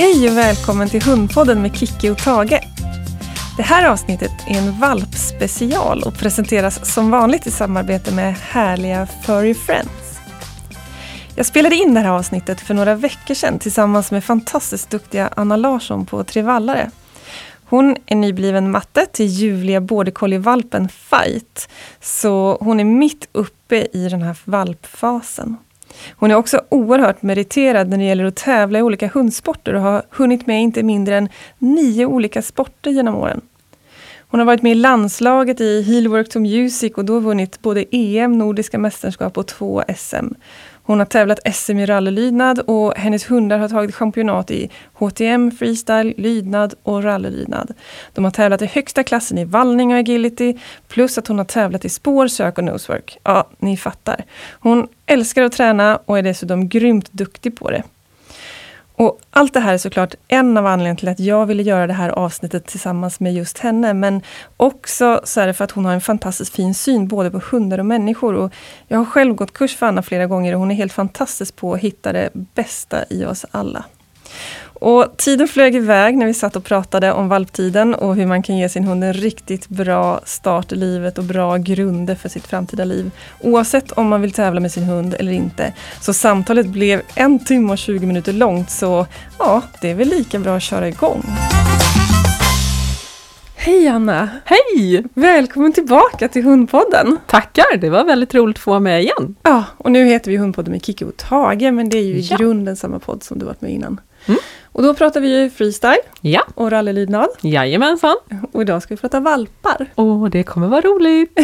Hej och välkommen till Hundpodden med Kicki och Tage. Det här avsnittet är en valpspecial och presenteras som vanligt i samarbete med härliga Furry Friends. Jag spelade in det här avsnittet för några veckor sedan tillsammans med fantastiskt duktiga Anna Larsson på Trevallare. Hon är nybliven matte till ljuvliga border collie-valpen Fight, så hon är mitt uppe i den här valpfasen. Hon är också oerhört meriterad när det gäller att tävla i olika hundsporter och har hunnit med inte mindre än 9 olika sporter genom åren. Hon har varit med i landslaget i Heelwork to Music och då vunnit både EM, nordiska mästerskap och 2 SM. Hon har tävlat SM i rallylydnad och hennes hundar har tagit championat i HTM, freestyle, lydnad och rallylydnad. De har tävlat i högsta klassen i vallning och agility, plus att hon har tävlat i spår, sök och nosework. Ja, ni fattar. Hon älskar att träna och är dessutom grymt duktig på det. Och allt det här är såklart en av anledningarna till att jag ville göra det här avsnittet tillsammans med just henne. Men också så är det för att hon har en fantastiskt fin syn både på hundar och människor. Och jag har själv gått kurs för Anna flera gånger och hon är helt fantastisk på att hitta det bästa i oss alla. Och tiden flög iväg när vi satt och pratade om valptiden och hur man kan ge sin hund en riktigt bra start i livet och bra grunder för sitt framtida liv. Oavsett om man vill tävla med sin hund eller inte. Så samtalet blev 1 timme och 20 minuter långt, så ja, det är väl lika bra att köra igång. Hej Anna! Hej! Välkommen tillbaka till Hundpodden! Tackar, det var väldigt roligt att få vara med igen. Ja, och nu heter vi Hundpodden med Kicki och Tage, men det är ju i grunden samma podd som du varit med innan. Mm. Och då pratar vi ju freestyle och rallylydnad. Jajamensan. Och idag ska vi prata valpar. Det kommer vara roligt.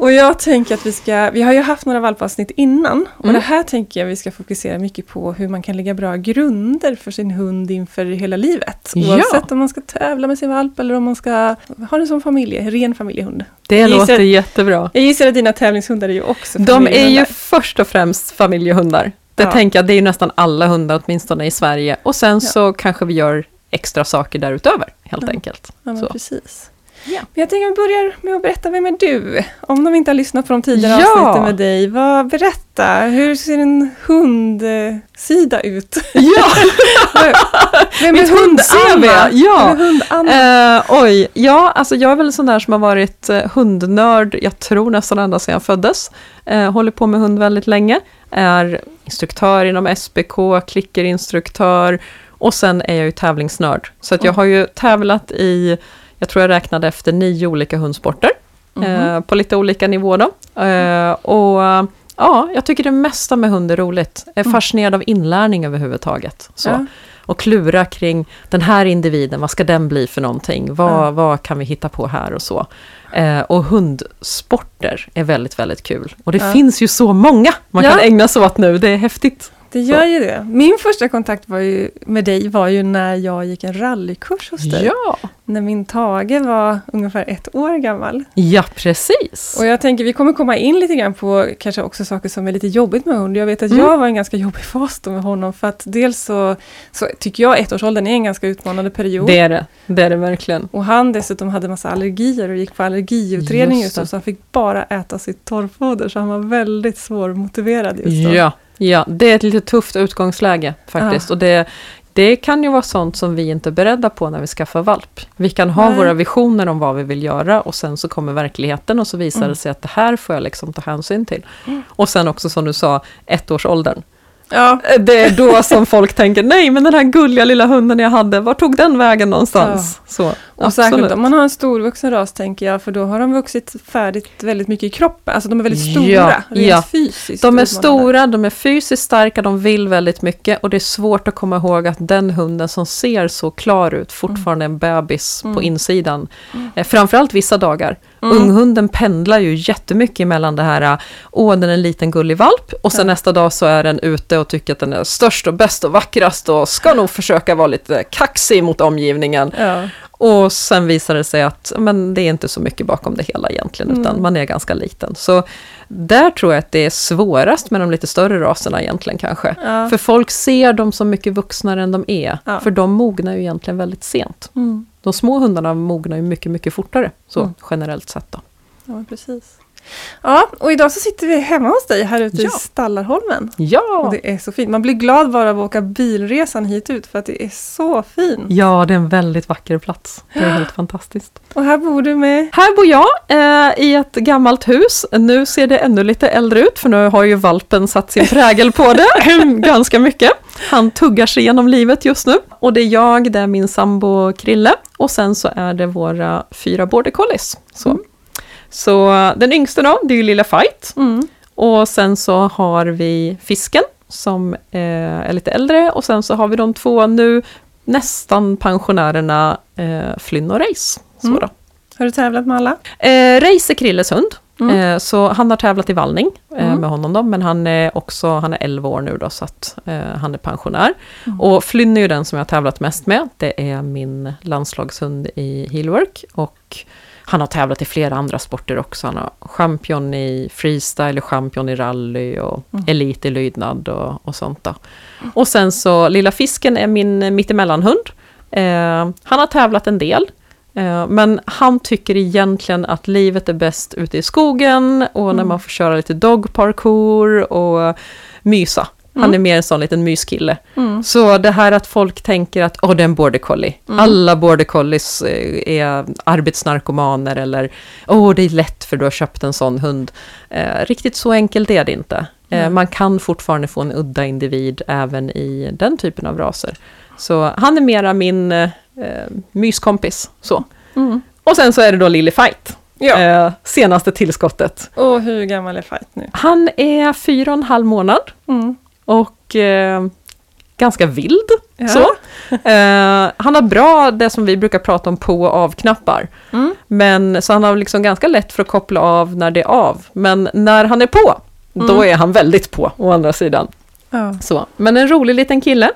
Och jag tänker att vi har ju haft några valpavsnitt innan. Och det här tänker jag vi ska fokusera mycket på hur man kan lägga bra grunder för sin hund inför hela livet. Oavsett om man ska tävla med sin valp eller om man ska ha den som ren familjehund. Det låter jättebra. Jag gissar att dina tävlingshundar är ju också familjehundar. De är ju först och främst familjehundar. Jag tänker att det är ju nästan alla hundar åtminstone i Sverige. Och sen så kanske vi gör extra saker därutöver helt enkelt. Ja, men precis. Ja. Men jag tänker att vi börjar med att berätta, vem är du? Om de inte har lyssnat på de tidigare avsnitten med dig, berätta. Hur ser en hundsida ut? Ja! Vem är hund-Anna? Ja. Alltså jag är väl sån där som har varit hundnörd, jag tror nästan ända sedan jag föddes. Håller på med hund väldigt länge. Är instruktör inom SBK, klickerinstruktör, och sen är jag ju tävlingsnörd. Så att jag har ju tävlat i, jag tror jag räknade efter 9 olika hundsporter på lite olika nivåer då. Jag tycker det mesta med hund är roligt. Jag är fascinerad av inlärning överhuvudtaget. Så. Och klura kring den här individen, vad ska den bli för någonting? Vad kan vi hitta på här och så? Och hundsporter är väldigt, väldigt kul. Och det finns ju så många man kan ägna sig åt nu, det är häftigt. Det gör ju det. Min första kontakt med dig var ju när jag gick en rallykurs hos dig. Ja. När min Tage var ungefär 1 år gammal. Ja, precis. Och jag tänker, vi kommer komma in lite grann på kanske också saker som är lite jobbigt med hund. Jag vet att jag var en ganska jobbig fas då med honom. För att dels så tycker jag 1-årsåldern är en ganska utmanande period. Det är det. Det är det verkligen. Och han dessutom hade massa allergier och gick på allergiutredning just då. Så han fick bara äta sitt torrfoder. Så han var väldigt svårmotiverad just då. Ja, det är ett lite tufft utgångsläge faktiskt. Och det kan ju vara sånt som vi inte är beredda på när vi skaffar valp. Vi kan ha våra visioner om vad vi vill göra och sen så kommer verkligheten och så visar det sig att det här får jag liksom ta hänsyn till. Och sen också som du sa, 1-årsåldern. Ja. Det är då som folk tänker, nej men den här gulliga lilla hunden jag hade, var tog den vägen någonstans? Ja. Så, och särskilt om man har en storvuxen ras tänker jag, för då har de vuxit färdigt väldigt mycket i kroppen. Alltså de är väldigt stora, fysiskt. De är stora, de är fysiskt starka, de vill väldigt mycket och det är svårt att komma ihåg att den hunden som ser så klar ut fortfarande är en bebis på insidan. Framförallt vissa dagar. Unghunden pendlar ju jättemycket mellan det här, den är en liten gullig valp och sen nästa dag så är den ute och tycker att den är störst och bäst och vackrast och ska nog försöka vara lite kaxig mot omgivningen. Ja. Och sen visar det sig att men det är inte så mycket bakom det hela egentligen, utan man är ganska liten. Så där tror jag att det är svårast med de lite större raserna egentligen kanske. Ja. För folk ser dem som mycket vuxnare än de är. Ja. För de mognar ju egentligen väldigt sent. De små hundarna mognar ju mycket, mycket fortare. Så generellt sett då. Ja, precis. Ja, och idag så sitter vi hemma hos dig här ute i Stallarholmen. Ja! Och det är så fint. Man blir glad bara av att åka bilresan hit ut för att det är så fint. Ja, det är en väldigt vacker plats. Det är helt fantastiskt. Och här bor du med? Här bor jag i ett gammalt hus. Nu ser det ännu lite äldre ut för nu har ju valpen satt sin prägel på det ganska mycket. Han tuggar sig genom livet just nu. Och det är jag, det är min sambo Krille. Och sen så är det våra 4 border collies. Så. Mm. Så den yngsta då, det är ju lilla Fight. Mm. Och sen så har vi Fisken som är lite äldre. Och sen så har vi de 2 nu nästan pensionärerna Flynn och Rejs. Mm. Har du tävlat med alla? Rejs är Krilles hund. Mm. Så han har tävlat i vallning med honom då. Men han är 11 år nu då så att han är pensionär. Mm. Och Flynn är ju den som jag har tävlat mest med. Det är min landslagshund i Heelwork och... Han har tävlat i flera andra sporter också. Han har champion i freestyle, champion i rally och elit i lydnad och sånt där. Och sen så, lilla Fisken är min mittemellanhund. Han har tävlat en del. Men han tycker egentligen att livet är bäst ute i skogen och när man får köra lite dogparkour och mysa. Han är mer en sån liten myskille. Mm. Så det här att folk tänker att det är en border collie. Mm. Alla border collies är arbetsnarkomaner eller det är lätt för du har köpt en sån hund. Riktigt så enkelt är det inte. Man kan fortfarande få en udda individ även i den typen av raser. Så han är mera min myskompis. Så. Mm. Och sen så är det då Lily Fight. Ja. Senaste tillskottet. Och hur gammal är Fight nu? Han är 4,5 månad. Mm. Och ganska vild. Ja. Så. Han har bra det som vi brukar prata om på- och avknappar. Mm. Men, så han har liksom ganska lätt för att koppla av när det är av. Men när han är på, då är han väldigt på å andra sidan. Ja. Så. Men en rolig liten kille.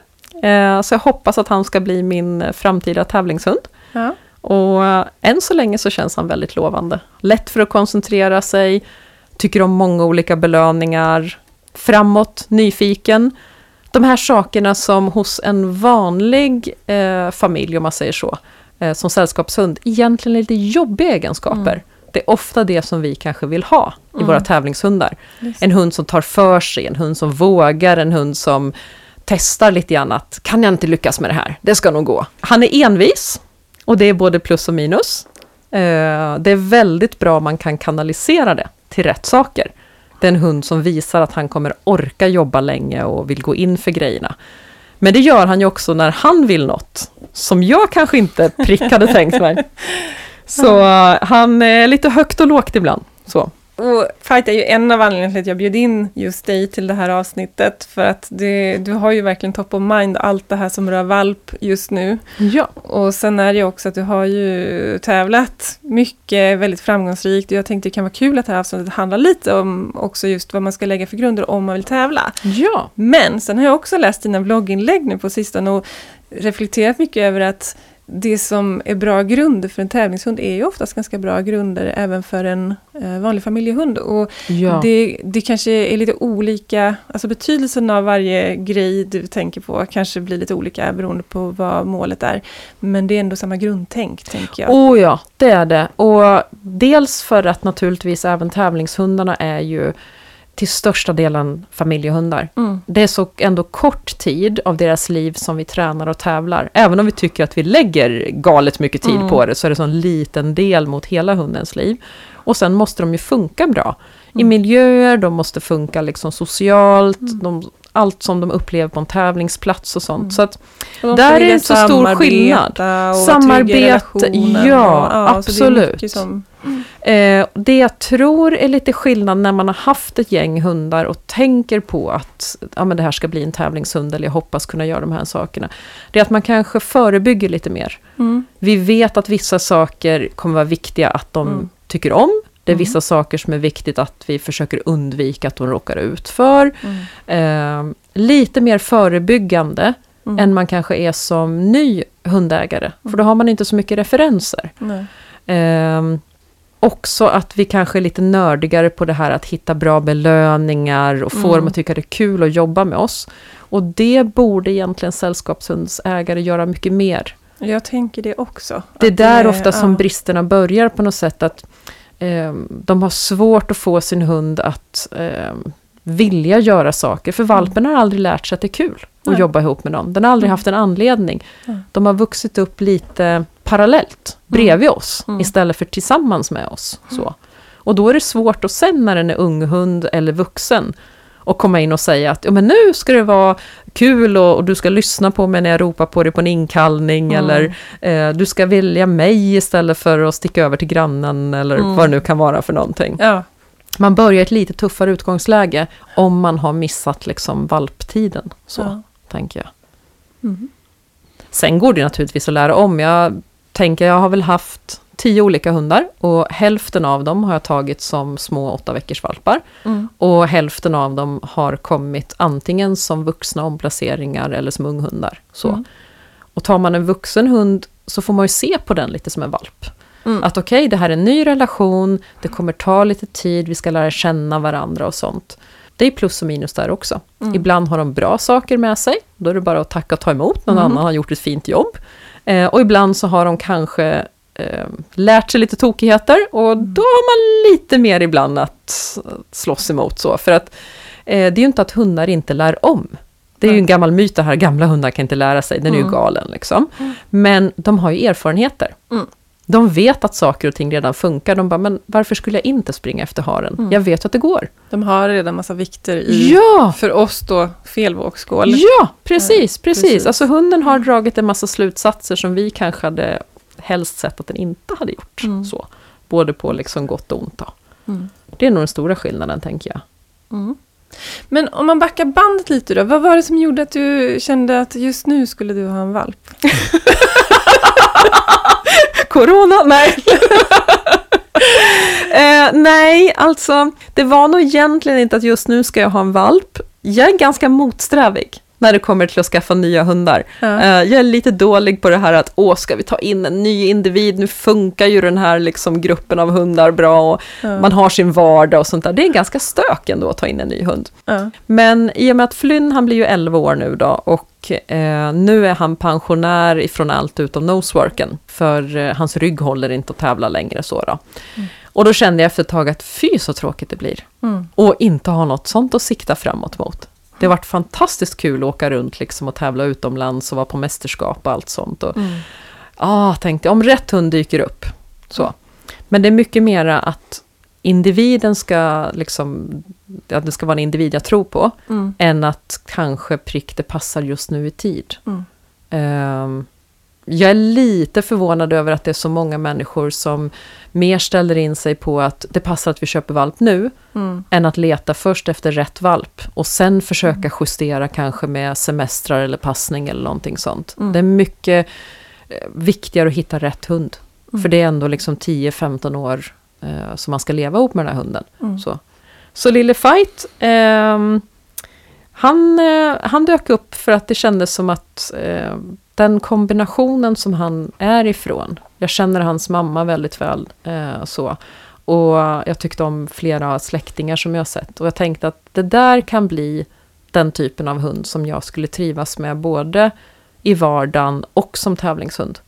Så jag hoppas att han ska bli min framtida tävlingshund. Ja. Och än så länge så känns han väldigt lovande. Lätt för att koncentrera sig. Tycker om många olika belöningar. Framåt, nyfiken. De här sakerna som hos en vanlig familj, om man säger så, som sällskapshund, egentligen är lite jobbiga egenskaper. Mm. Det är ofta det som vi kanske vill ha i våra tävlingshundar. Just. En hund som tar för sig, en hund som vågar, en hund som testar lite grann att, kan jag inte lyckas med det här? Det ska nog gå. Han är envis och det är både plus och minus. Det är väldigt bra om man kan kanalisera det till rätt saker. Den hund som visar att han kommer orka jobba länge och vill gå in för grejerna. Men det gör han ju också när han vill något som jag kanske inte prickade tänkt mig. Så han är lite högt och lågt ibland. Så. Och Fight är ju en av anledningarna till att jag bjöd in just dig till det här avsnittet. För att du har ju verkligen top of mind allt det här som rör valp just nu. Ja. Och sen är det ju också att du har ju tävlat mycket, väldigt framgångsrikt. Och jag tänkte det kan vara kul att det här avsnittet handlar lite om också just vad man ska lägga för grunder om man vill tävla. Ja. Men sen har jag också läst dina blogginlägg nu på sistone och reflekterat mycket över att det som är bra grunder för en tävlingshund är ju oftast ganska bra grunder även för en vanlig familjehund. Och det kanske är lite olika, alltså betydelsen av varje grej du tänker på kanske blir lite olika beroende på vad målet är. Men det är ändå samma grundtänk, tänker jag. Ja, det är det. Och dels för att naturligtvis även tävlingshundarna är ju till största delen familjehundar. Mm. Det är så ändå kort tid av deras liv som vi tränar och tävlar. Även om vi tycker att vi lägger galet mycket tid på det så är det så en liten del mot hela hundens liv. Och sen måste de ju funka bra. I miljöer, de måste funka liksom socialt, allt som de upplever på en tävlingsplats och sånt. Så att där är så stor skillnad. Samarbete, absolut. Så det är det jag tror är lite skillnad när man har haft ett gäng hundar och tänker på att men det här ska bli en tävlingshund eller jag hoppas kunna göra de här sakerna. Det är att man kanske förebygger lite mer. Vi vet att vissa saker kommer vara viktiga att de tycker om. Det är vissa saker som är viktigt att vi försöker undvika att de råkar ut för. Lite mer förebyggande än man kanske är som ny hundägare. För då har man inte så mycket referenser. Också att vi kanske är lite nördigare på det här att hitta bra belöningar och få dem att tycka det är kul att jobba med oss. Och det borde egentligen sällskapshundsägare göra mycket mer. Jag tänker det också. Det är där ofta som bristerna börjar på något sätt att de har svårt att få sin hund att vilja göra saker. För valpen har aldrig lärt sig att det är kul att jobba ihop med någon. Den har aldrig haft en anledning. De har vuxit upp lite parallellt bredvid oss istället för tillsammans med oss. Så. Och då är det svårt att sen när den är ung hund eller vuxen och komma in och säga att ja, men nu ska det vara kul och du ska lyssna på mig när jag ropar på dig på en inkallning eller du ska välja mig istället för att sticka över till grannen eller vad det nu kan vara för någonting. Ja. Man börjar ett lite tuffare utgångsläge om man har missat liksom valptiden. Så tänker jag. Mm. Sen går det naturligtvis att lära om. Jag tänker, jag har väl haft 10 olika hundar och hälften av dem har jag tagit som små 8 veckors valpar. Mm. Och hälften av dem har kommit antingen som vuxna omplaceringar eller som unghundar. Så. Mm. Och tar man en vuxen hund så får man ju se på den lite som en valp. Mm. Att okej, det här är en ny relation, det kommer ta lite tid, vi ska lära känna varandra och sånt. Det är plus och minus där också. Mm. Ibland har de bra saker med sig, då är det bara att tacka och ta emot, någon annan har gjort ett fint jobb. Och ibland så har de kanske lärt sig lite tokigheter och då har man lite mer ibland att slåss emot så. För att det är ju inte att hundar inte lär om. Det är ju en gammal myt det här, gamla hundar kan inte lära sig, den är ju galen liksom. Men de har ju erfarenheter. Mm. De vet att saker och ting redan funkar. De bara, men varför skulle jag inte springa efter haren? Jag vet att det går. De har redan massa vikter i, för oss då, felvågsskål. Ja, precis. Alltså hunden har dragit en massa slutsatser som vi kanske hade helst sett att den inte hade gjort. Så. Både på liksom gott och ont då. Det är nog den stora skillnaden, tänker jag. Mm. Men om man backar bandet lite då, vad var det som gjorde att du kände att just nu skulle du ha en valp? Corona? Nej. Nej, alltså det var nog egentligen inte att just nu ska jag ha en valp. Jag är ganska motsträvig när det kommer till att skaffa nya hundar. Jag är lite dålig på det här att ska vi ta in en ny individ? Nu funkar ju den här liksom gruppen av hundar bra och man har sin vardag och sånt där. Det är ganska stök ändå att ta in en ny hund. Men i och med att Flynn, han blir ju 11 år nu då och nu är han pensionär ifrån allt utom noseworken för hans rygg håller inte att tävla längre så då. Och då kände jag efter ett tag att fy så tråkigt det blir. Och inte ha något sånt att sikta framåt mot. Det har varit fantastiskt kul att åka runt liksom och tävla utomlands och vara på mästerskap och allt sånt. Och, tänkte jag, om rätt hund dyker upp. Så. Men det är mycket mera att individen ska liksom, att det ska vara en individ jag tror på, än att kanske prick det passar just nu i tid. Jag är lite förvånad över att det är så många människor som mer ställer in sig på att det passar att vi köper valp nu än att leta först efter rätt valp och sen försöka justera kanske med semestrar eller passning eller någonting sånt. Det är mycket viktigare att hitta rätt hund. För det är ändå liksom 10-15 år som man ska leva ihop med den här hunden. Så lille Fight, han dök upp för att det kändes som att den kombinationen som han är ifrån. Jag känner hans mamma väldigt väl. Så. Och jag tyckte om flera släktingar som jag sett. Och jag tänkte att det där kan bli den typen av hund som jag skulle trivas med både i vardagen och som tävlingshund.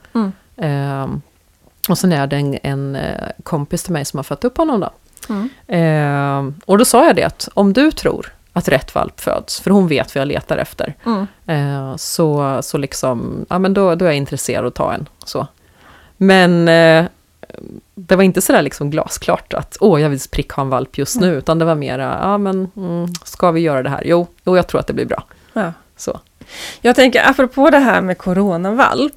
Och sen är det en kompis till mig som har fött upp honom då. Och då sa jag det att om du tror att rätt valp föds, för hon vet vad jag letar efter. Så liksom, ja men då är jag intresserad att ta en. Så. Men det var inte sådär liksom glasklart att, jag vill pricka en valp just nu, utan det var mera, ska vi göra det här? Jo, jag tror att det blir bra. Ja. Så. Jag tänker, apropå det här med coronavalp,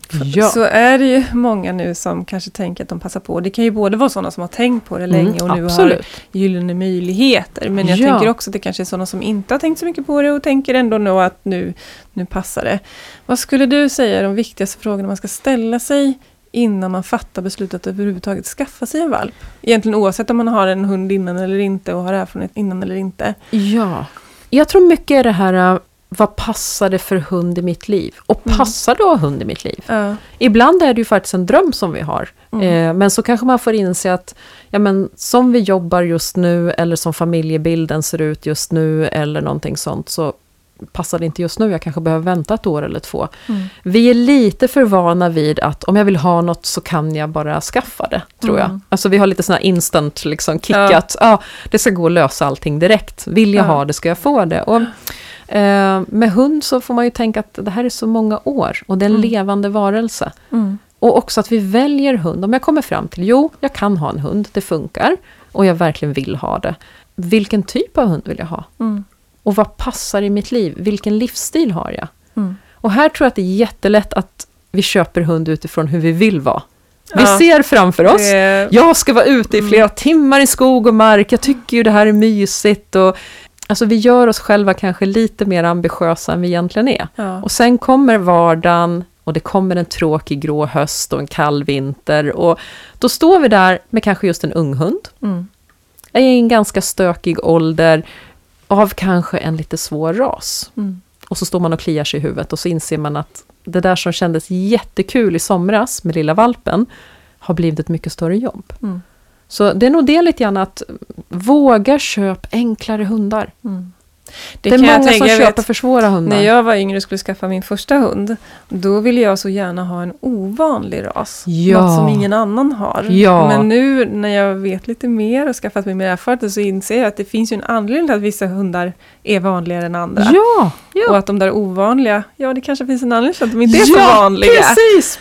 så är det ju många nu som kanske tänker att de passar på. Det kan ju både vara sådana som har tänkt på det länge och nu har gyllene möjligheter. Men jag tänker också att det kanske är sådana som inte har tänkt så mycket på det och tänker ändå nu att nu passar det. Vad skulle du säga är de viktigaste frågorna man ska ställa sig innan man fattar beslutet att överhuvudtaget skaffa sig en valp? Egentligen oavsett om man har en hund innan eller inte och har erfarenhet innan eller inte. Ja, jag tror mycket är det här... Vad passar det för hund i mitt liv? Och passar då hund i mitt liv? Ibland är det ju faktiskt en dröm som vi har. Men så kanske man får inse att ja, men, som vi jobbar just nu eller som familjebilden ser ut just nu eller någonting sånt så passar det inte just nu, jag kanske behöver vänta ett år eller två. Mm. Vi är lite för vana vid att om jag vill ha något så kan jag bara skaffa det, tror jag. Alltså vi har lite sådana instant liksom kickat, det ska gå att lösa allting direkt. Vill jag ha det ska jag få det. Och med hund så får man ju tänka att det här är så många år och det är en levande varelse. Mm. Och också att vi väljer hund. Om jag kommer fram till, jo, jag kan ha en hund, det funkar och jag verkligen vill ha det. Vilken typ av hund vill jag ha? Mm. Och vad passar i mitt liv? Vilken livsstil har jag? Mm. Och här tror jag att det är jättelätt att vi köper hund utifrån hur vi vill vara. Vi ser framför oss, jag ska vara ute i flera timmar i skog och mark, jag tycker ju det här är mysigt. Och alltså vi gör oss själva kanske lite mer ambitiösa än vi egentligen är. Ja. Och sen kommer vardagen och det kommer en tråkig grå höst och en kall vinter. Och då står vi där med kanske just en ung hund. Mm. I en ganska stökig ålder av kanske en lite svår ras. Mm. Och så står man och kliar sig i huvudet och så inser man att det där som kändes jättekul i somras med lilla valpen har blivit ett mycket större jobb. Mm. Så det är nog det lite grann att våga köpa enklare hundar. Mm. Det är många som köper för svåra hundar. När jag var yngre och skulle skaffa min första hund, då ville jag så gärna ha en ovanlig ras. Ja. Något som ingen annan har. Ja. Men nu när jag vet lite mer och skaffat mig mer erfarenhet så inser jag att det finns ju en anledning till att vissa hundar är vanligare än andra. Ja. Ja. Och att de där ovanliga, ja det kanske finns en anledning till att de inte är så vanliga.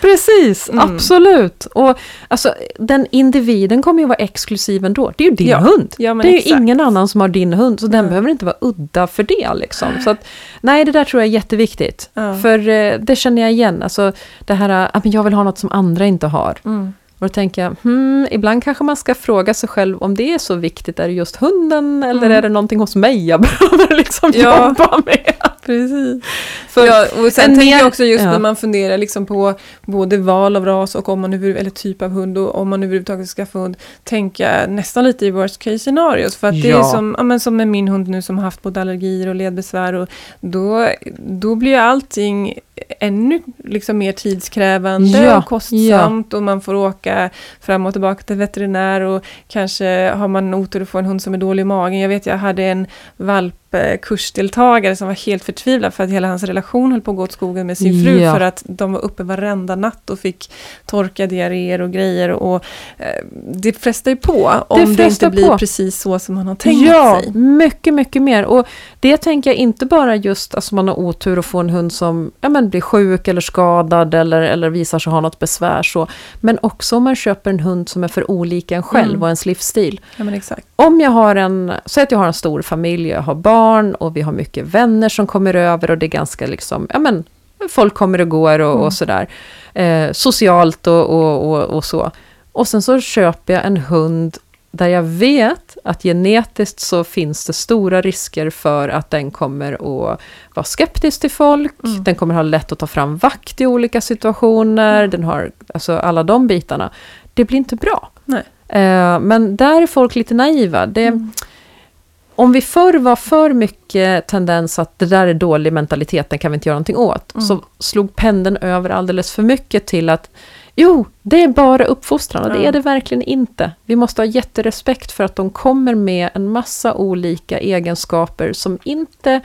Precis. Mm. Absolut. Och alltså, den individen kommer ju vara exklusiv ändå. Det är ju din hund. Ja, det är ju ingen annan som har din hund, så den behöver inte vara udda för det liksom. Så att, nej, det där tror jag är jätteviktigt. För det känner jag igen. Alltså det här att jag vill ha något som andra inte har. Mm. Och då tänker jag, ibland kanske man ska fråga sig själv om det är så viktigt. Är det just hunden eller är det någonting hos mig jag behöver liksom jobba med? Precis. För, och sen tänker jag också just när man funderar liksom på både val av ras och om man eller typ av hund och om man överhuvudtaget ska få hund, tänka nästan lite i worst case scenarios. För att det är som, men som med min hund nu som har haft både allergier och ledbesvär och då blir allting ännu liksom mer tidskrävande och kostsamt och man får åka fram och tillbaka till veterinär och kanske har man otur att få en hund som är dålig i magen. Jag vet jag hade en valpkursdeltagare som var helt förtvivlad för att hela hans relation höll på att gå åt skogen med sin fru för att de var uppe varenda natt och fick torka diarréer och grejer och det frestar ju på om det inte blir precis så som man har tänkt sig. Ja, mycket, mycket mer. Och det tänker jag inte bara just att alltså man har otur att få en hund som blir sjuk eller skadad eller visar sig ha något besvär så. Men också om man köper en hund som är för olika en själv och ens livsstil. Ja, men exakt. Om jag har säg att jag har en stor familj, jag har barn och vi har mycket vänner som kommer över och det är ganska liksom, folk kommer och går och sådär. Socialt och så. Och sen så köper jag en hund där jag vet att genetiskt så finns det stora risker för att den kommer att vara skeptisk till folk. Mm. Den kommer ha lätt att ta fram vakt i olika situationer. Den har alltså alla de bitarna. Det blir inte bra. Nej. Men där är folk lite naiva. Om vi förr var för mycket tendens att det där är dålig mentalitet, den kan vi inte göra någonting åt. Mm. Så slog pendeln över alldeles för mycket till att jo, det är bara uppfostran och det är det verkligen inte. Vi måste ha jätterespekt för att de kommer med en massa olika egenskaper som inte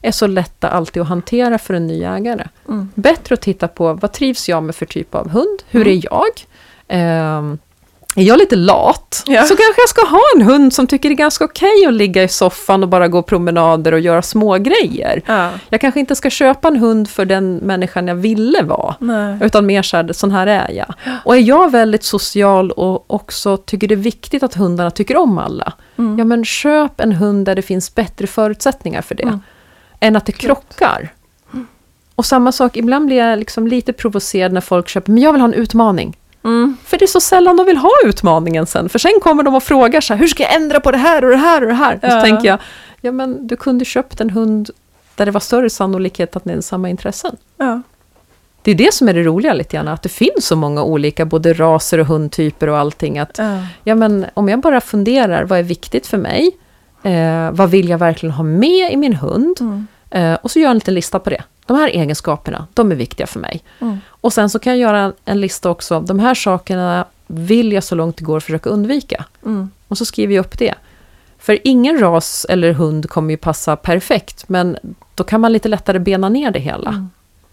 är så lätta alltid att hantera för en ny ägare. Mm. Bättre att titta på vad trivs jag med för typ av hund? Hur är jag? Är jag lite lat? Så kanske jag ska ha en hund som tycker det är ganska okej att ligga i soffan och bara gå promenader och göra små grejer. Jag kanske inte ska köpa en hund för den människan jag ville vara. Nej. Utan mer sån här är jag. Och är jag väldigt social och också tycker det är viktigt att hundarna tycker om alla. Mm. Ja, men köp en hund där det finns bättre förutsättningar för det. Än att det krockar. Mm. Och samma sak, ibland blir jag liksom lite provocerad när folk köper, men jag vill ha en utmaning. Mm. För det är så sällan de vill ha utmaningen sen. För sen kommer de och frågar så här, hur ska jag ändra på det här och det här och det här? Och så tänker jag, men du kunde köpt en hund där det var större sannolikhet att ni hade samma intressen. Ja. Det är det som är det roliga lite grann, att det finns så många olika både raser och hundtyper och allting. Att, men om jag bara funderar, vad är viktigt för mig? Vad vill jag verkligen ha med i min hund? Och så gör jag en liten lista på det. De här egenskaperna, de är viktiga för mig. Och sen så kan jag göra en lista också. De här sakerna vill jag så långt det går försöka undvika. Och så skriver jag upp det. För ingen ras eller hund kommer ju passa perfekt. Men då kan man lite lättare bena ner det hela. Mm.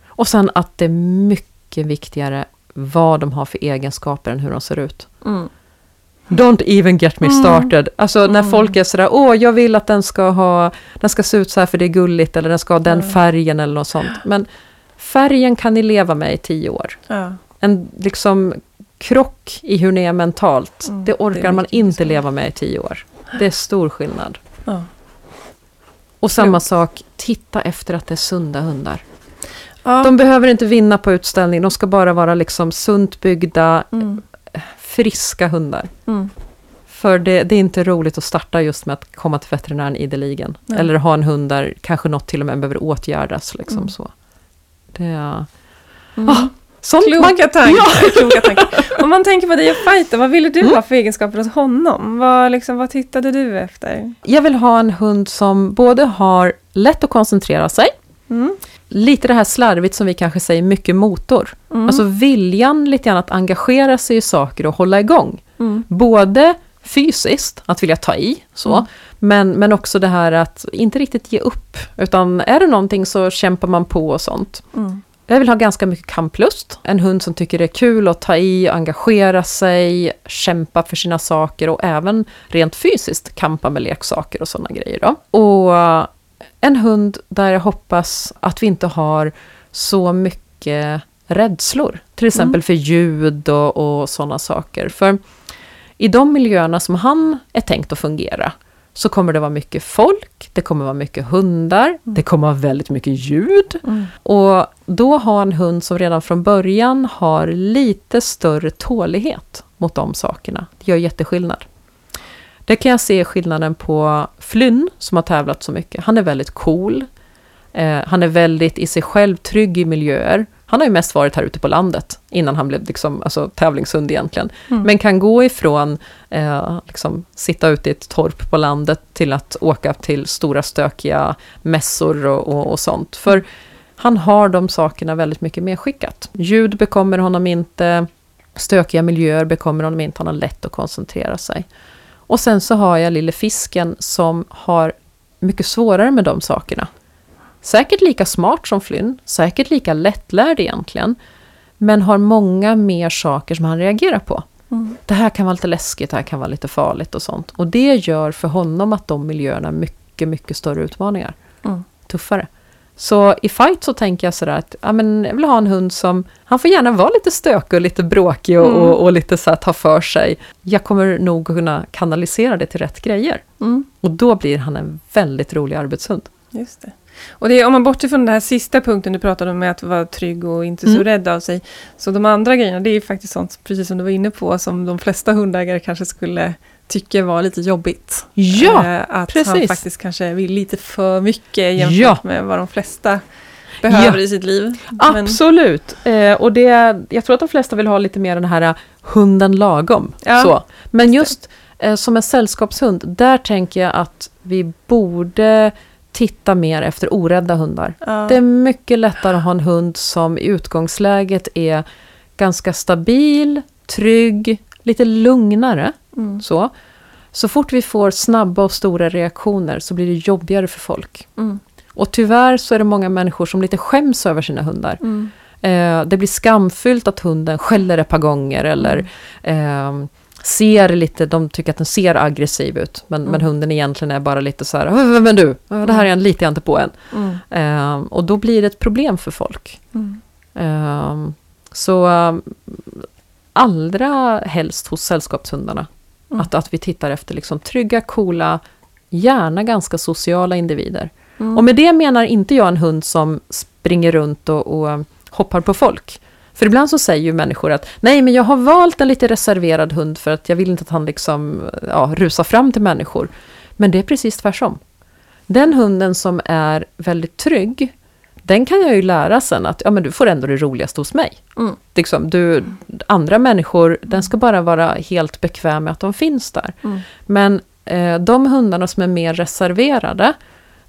Och sen att det är mycket viktigare vad de har för egenskaper än hur de ser ut. Mm. Don't even get me started. Alltså när folk är sådär, jag vill att den ska se ut så här för det är gulligt, eller den ska ha den färgen eller något sånt. Men färgen kan ni leva med i 10 år. Ja. En liksom krock i hur ni är mentalt, det orkar det man inte leva med i 10 år. Det är stor skillnad. Ja. Och samma sak, titta efter att det är sunda hundar. Ja. De behöver inte vinna på utställning, de ska bara vara liksom sunt byggda, friska hundar. Mm. För det är inte roligt att starta just med att komma till veterinären ideligen. Ja. Eller ha en hund där kanske något till och med behöver åtgärdas. Liksom så. Det är... Kloka tankar. Ja. Kloka tankar. Om man tänker på dig och Fighter, vad ville du ha för egenskaper hos honom? Vad tittade du efter? Jag vill ha en hund som både har lätt att koncentrera sig, lite det här slarvigt som vi kanske säger, mycket motor. Mm. Alltså viljan lite grann att engagera sig i saker och hålla igång. Mm. Både fysiskt, att vilja ta i, så. Mm. Men också det här att inte riktigt ge upp. Utan är det någonting så kämpar man på och sånt. Mm. Jag vill ha ganska mycket kamplust. En hund som tycker det är kul att ta i, engagera sig, kämpa för sina saker och även rent fysiskt kampa med leksaker och sådana grejer då. Och en hund där jag hoppas att vi inte har så mycket rädslor. Till exempel för ljud och sådana saker. För i de miljöerna som han är tänkt att fungera så kommer det vara mycket folk, det kommer vara mycket hundar, det kommer vara väldigt mycket ljud. Mm. Och då har en hund som redan från början har lite större tålighet mot de sakerna. Det gör jätteskillnad. Det kan jag se skillnaden på Flynn som har tävlat så mycket. Han är väldigt cool. Han är väldigt i sig själv trygg i miljöer. Han har ju mest varit här ute på landet innan han blev liksom, alltså, tävlingshund egentligen. Mm. Men kan gå ifrån liksom, sitta ute i ett torp på landet till att åka till stora stökiga mässor och sånt. För han har de sakerna väldigt mycket medskickat. Ljud bekommer honom inte. Stökiga miljöer bekommer honom inte. Han har lätt att koncentrera sig. Och sen så har jag lille Fisken som har mycket svårare med de sakerna. Säkert lika smart som Flynn, säkert lika lättlärd egentligen, men har många mer saker som han reagerar på. Mm. Det här kan vara lite läskigt, det här kan vara lite farligt och sånt. Och det gör för honom att de miljöerna är mycket, mycket större utmaningar. Mm. Tuffare. Så i Fight så tänker jag sådär att jag vill ha en hund som, han får gärna vara lite stökig och lite bråkig och lite så här ta för sig. Jag kommer nog kunna kanalisera det till rätt grejer. Mm. Och då blir han en väldigt rolig arbetshund. Just det. Och det är, om man bortser från den här sista punkten du pratade om med att vara trygg och inte så rädd av sig. Så de andra grejerna, det är ju faktiskt sånt, precis som du var inne på, som de flesta hundägare kanske skulle tycka var lite jobbigt. Ja, att precis. Han faktiskt kanske vill lite för mycket jämfört med vad de flesta behöver i sitt liv. Men... Absolut. Och det, jag tror att de flesta vill ha lite mer den här hunden lagom. Ja. Så. Men just som en sällskapshund, där tänker jag att vi borde... titta mer efter orädda hundar. Ja. Det är mycket lättare att ha en hund som i utgångsläget är ganska stabil, trygg, lite lugnare. Mm. Så fort vi får snabba och stora reaktioner så blir det jobbigare för folk. Mm. Och tyvärr så är det många människor som lite skäms över sina hundar. Mm. Det blir skamfyllt att hunden skäller ett par gånger eller... ser lite, de tycker att den ser aggressiv ut. Men hunden egentligen är bara lite så här, men du, det här är jag lite inte på än. Mm. Och då blir det ett problem för folk. Mm. Så allra helst hos sällskapshundarna. Att vi tittar efter liksom trygga, coola, gärna ganska sociala individer. Mm. Och med det menar inte jag en hund som springer runt och hoppar på folk. För ibland så säger ju människor att nej, men jag har valt en lite reserverad hund för att jag vill inte att han liksom rusar fram till människor. Men det är precis tvärtom. Den hunden som är väldigt trygg, den kan jag ju lära sen att men du får ändå det roligaste hos mig. Mm. Liksom, andra människor, den ska bara vara helt bekväm med att de finns där. Mm. Men de hundarna som är mer reserverade,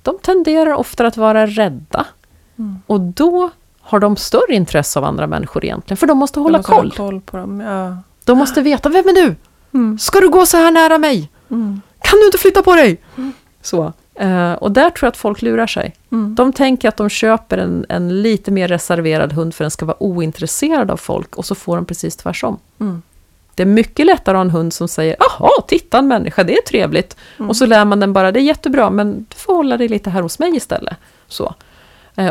de tenderar ofta att vara rädda. Mm. Och då... har de större intresse av andra människor egentligen? För de måste hålla koll på dem. Ja. De måste veta, vem är du? Mm. Ska du gå så här nära mig? Mm. Kan du inte flytta på dig? Mm. Så. Och där tror jag att folk lurar sig. Mm. De tänker att de köper en lite mer reserverad hund för den ska vara ointresserad av folk, och så får de precis tvärtom. Mm. Det är mycket lättare att ha en hund som säger jaha, titta en människa, det är trevligt. Mm. Och så lär man den bara, det är jättebra, men du får hålla dig lite här hos mig istället. Så.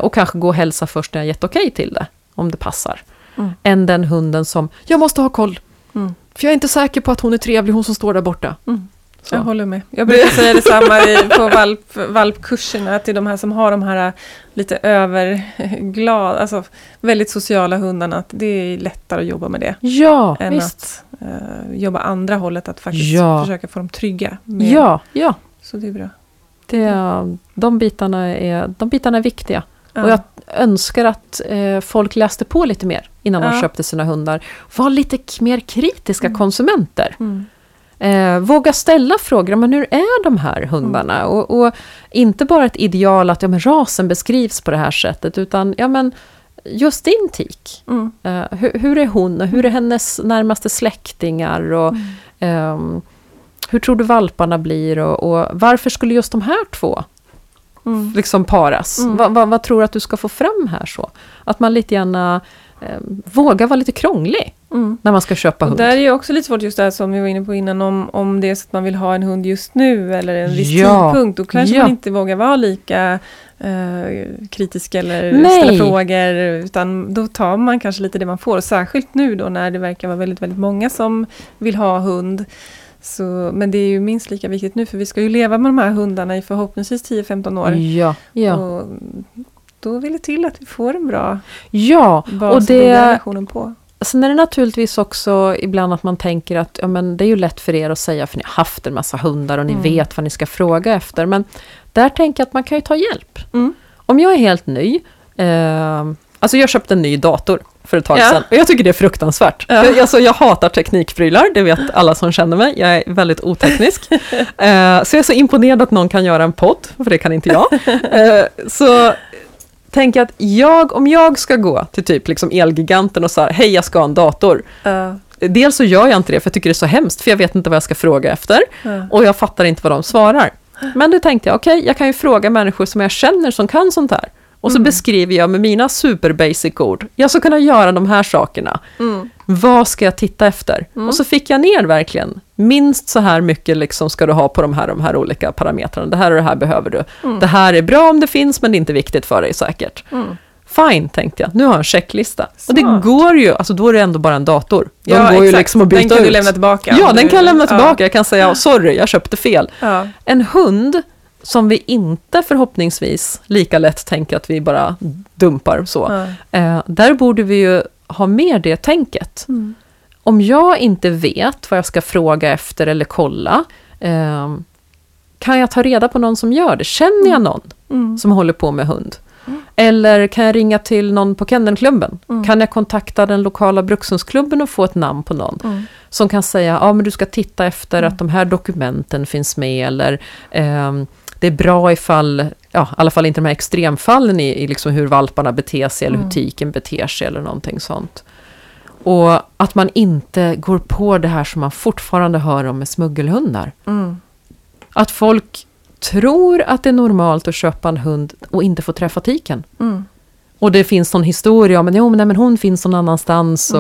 Och kanske gå och hälsa först när jag gett okej till det, om det passar. Mm. Än den hunden som, jag måste ha koll. Mm. För jag är inte säker på att hon är trevlig, hon som står där borta. Mm. Så. Jag håller med. Jag brukar säga detsamma på valpkurserna till de här som har de här lite överglada, alltså väldigt sociala hundarna, att det är lättare att jobba med det. Ja, än visst. Att jobba andra hållet, att faktiskt försöka få dem trygga. Med. Ja. Så det är bra. De bitarna är viktiga. Ja. Och jag önskar att folk läste på lite mer innan de köpte sina hundar. Var lite mer kritiska konsumenter. Mm. Våga ställa frågor, men hur är de här hundarna? Och inte bara ett ideal att rasen beskrivs på det här sättet, utan just din tik. Mm. Hur är hon? Hur är hennes närmaste släktingar? Och, hur tror du valparna blir? Och varför skulle just de här två paras? Vad tror du att du ska få fram här? Så? Att man lite gärna våga vara lite krånglig när man ska köpa hund. Och där är ju också lite svårt, just det här som vi var inne på innan, om det är så att man vill ha en hund just nu eller en viss tidpunkt, då kanske man inte vågar vara lika kritisk eller ställa frågor, utan då tar man kanske lite det man får, och särskilt nu då när det verkar vara väldigt, väldigt många som vill ha hund. Så, men det är ju minst lika viktigt nu, för vi ska ju leva med de här hundarna i förhoppningsvis 10-15 år. Ja. Och då vill det till att vi får en bra bas och relationen på. Sen är det naturligtvis också ibland att man tänker att det är ju lätt för er att säga, för ni har haft en massa hundar och ni vet vad ni ska fråga efter. Men där tänker jag att man kan ju ta hjälp. Mm. Om jag är helt ny, alltså jag köpte en ny dator för ett tag sedan. Och jag tycker det är fruktansvärt. Ja. Jag hatar teknikprylar, det vet alla som känner mig. Jag är väldigt oteknisk. Så jag är så imponerad att någon kan göra en podd, för det kan inte jag. Så tänker att om jag ska gå till typ Elgiganten och så här, hej jag ska ha en dator. Dels så gör jag inte det, för jag tycker det är så hemskt, för jag vet inte vad jag ska fråga efter. Och jag fattar inte vad de svarar. Men då tänkte jag, okej, jag kan ju fråga människor som jag känner som kan sånt här. Och så beskriver jag med mina super basic ord. Jag ska kunna göra de här sakerna. Vad ska jag titta efter? Och så fick jag ner verkligen. Minst så här mycket ska du ha på de här olika parametrarna. Det här och det här behöver du. Det här är bra om det finns, men det är inte viktigt för dig säkert. Fine, tänkte jag. Nu har jag en checklista. Smart. Och det går ju, alltså då är det ändå bara en dator. Den går ju att byta ut. Den kan du lämna tillbaka. Ja, den kan jag lämna tillbaka. Jag kan säga, sorry, jag köpte fel. Ja. En hund som vi inte förhoppningsvis lika lätt tänker att vi bara dumpar och så. Där borde vi ju ha mer det tänket. Om jag inte vet vad jag ska fråga efter eller kolla, kan jag ta reda på någon som gör det? Känner jag någon som håller på med hund? Eller kan jag ringa till någon på kennelklubben? Kan jag kontakta den lokala brukshundsklubben och få ett namn på någon som kan säga, men du ska titta efter att de här dokumenten finns med, eller det är bra ifall, i alla fall inte de här extremfallen i hur valparna beter sig eller hur tiken beter sig eller någonting sånt. Och att man inte går på det här som man fortfarande hör om med smuggelhundar. Att folk tror att det är normalt att köpa en hund och inte få träffa tiken. Och det finns någon historia om men hon finns någon annanstans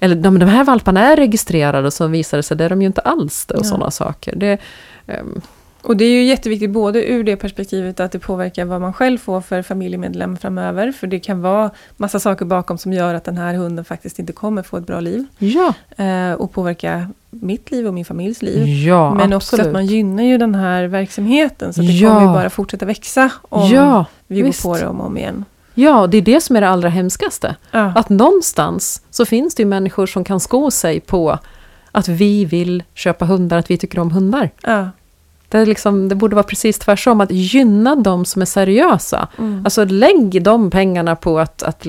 eller de här valparna är registrerade, och så visar det sig att de ju inte alls det och sådana saker. Och det är ju jätteviktigt både ur det perspektivet att det påverkar vad man själv får för familjemedlem framöver. För det kan vara massa saker bakom som gör att den här hunden faktiskt inte kommer få ett bra liv. Ja. Och påverka mitt liv och min familjs liv. Ja, men också att man gynnar ju den här verksamheten. Så att det kommer ju bara fortsätta växa om vi går på det om och om igen. Ja, det är det som är det allra hemskaste. Ja. Att någonstans så finns det ju människor som kan sko sig på att vi vill köpa hundar, att vi tycker om hundar. Ja. Det, det borde vara precis tvärtom, att gynna de som är seriösa. Alltså lägg de pengarna på att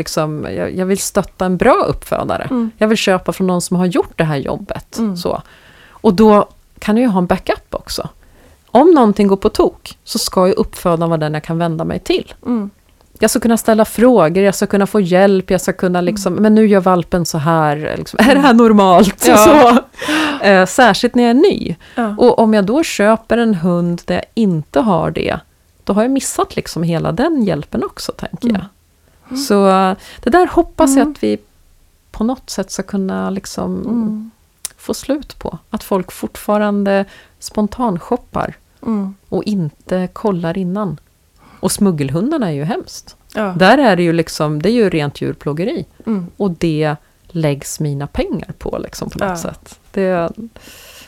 jag vill stötta en bra uppfödare. Jag vill köpa från någon som har gjort det här jobbet. Så. Och då kan jag ju ha en backup också. Om någonting går på tok så ska ju uppfödaren vara den jag kan vända mig till. Jag ska kunna ställa frågor, jag ska kunna få hjälp, jag ska kunna liksom, men nu gör valpen så här, liksom, är det här normalt? Ja. Så, särskilt när jag är ny. Ja. Och om jag då köper en hund där jag inte har det, då har jag missat liksom hela den hjälpen också, tänker jag. Mm. Så det där hoppas jag att vi på något sätt ska kunna liksom få slut på. Att folk fortfarande spontanshoppar och inte kollar innan. Och smuggelhundarna är ju hemskt. Ja. Där är det ju liksom, det är ju rent djurplågeri. Mm. Och det läggs mina pengar på liksom på något sätt. Det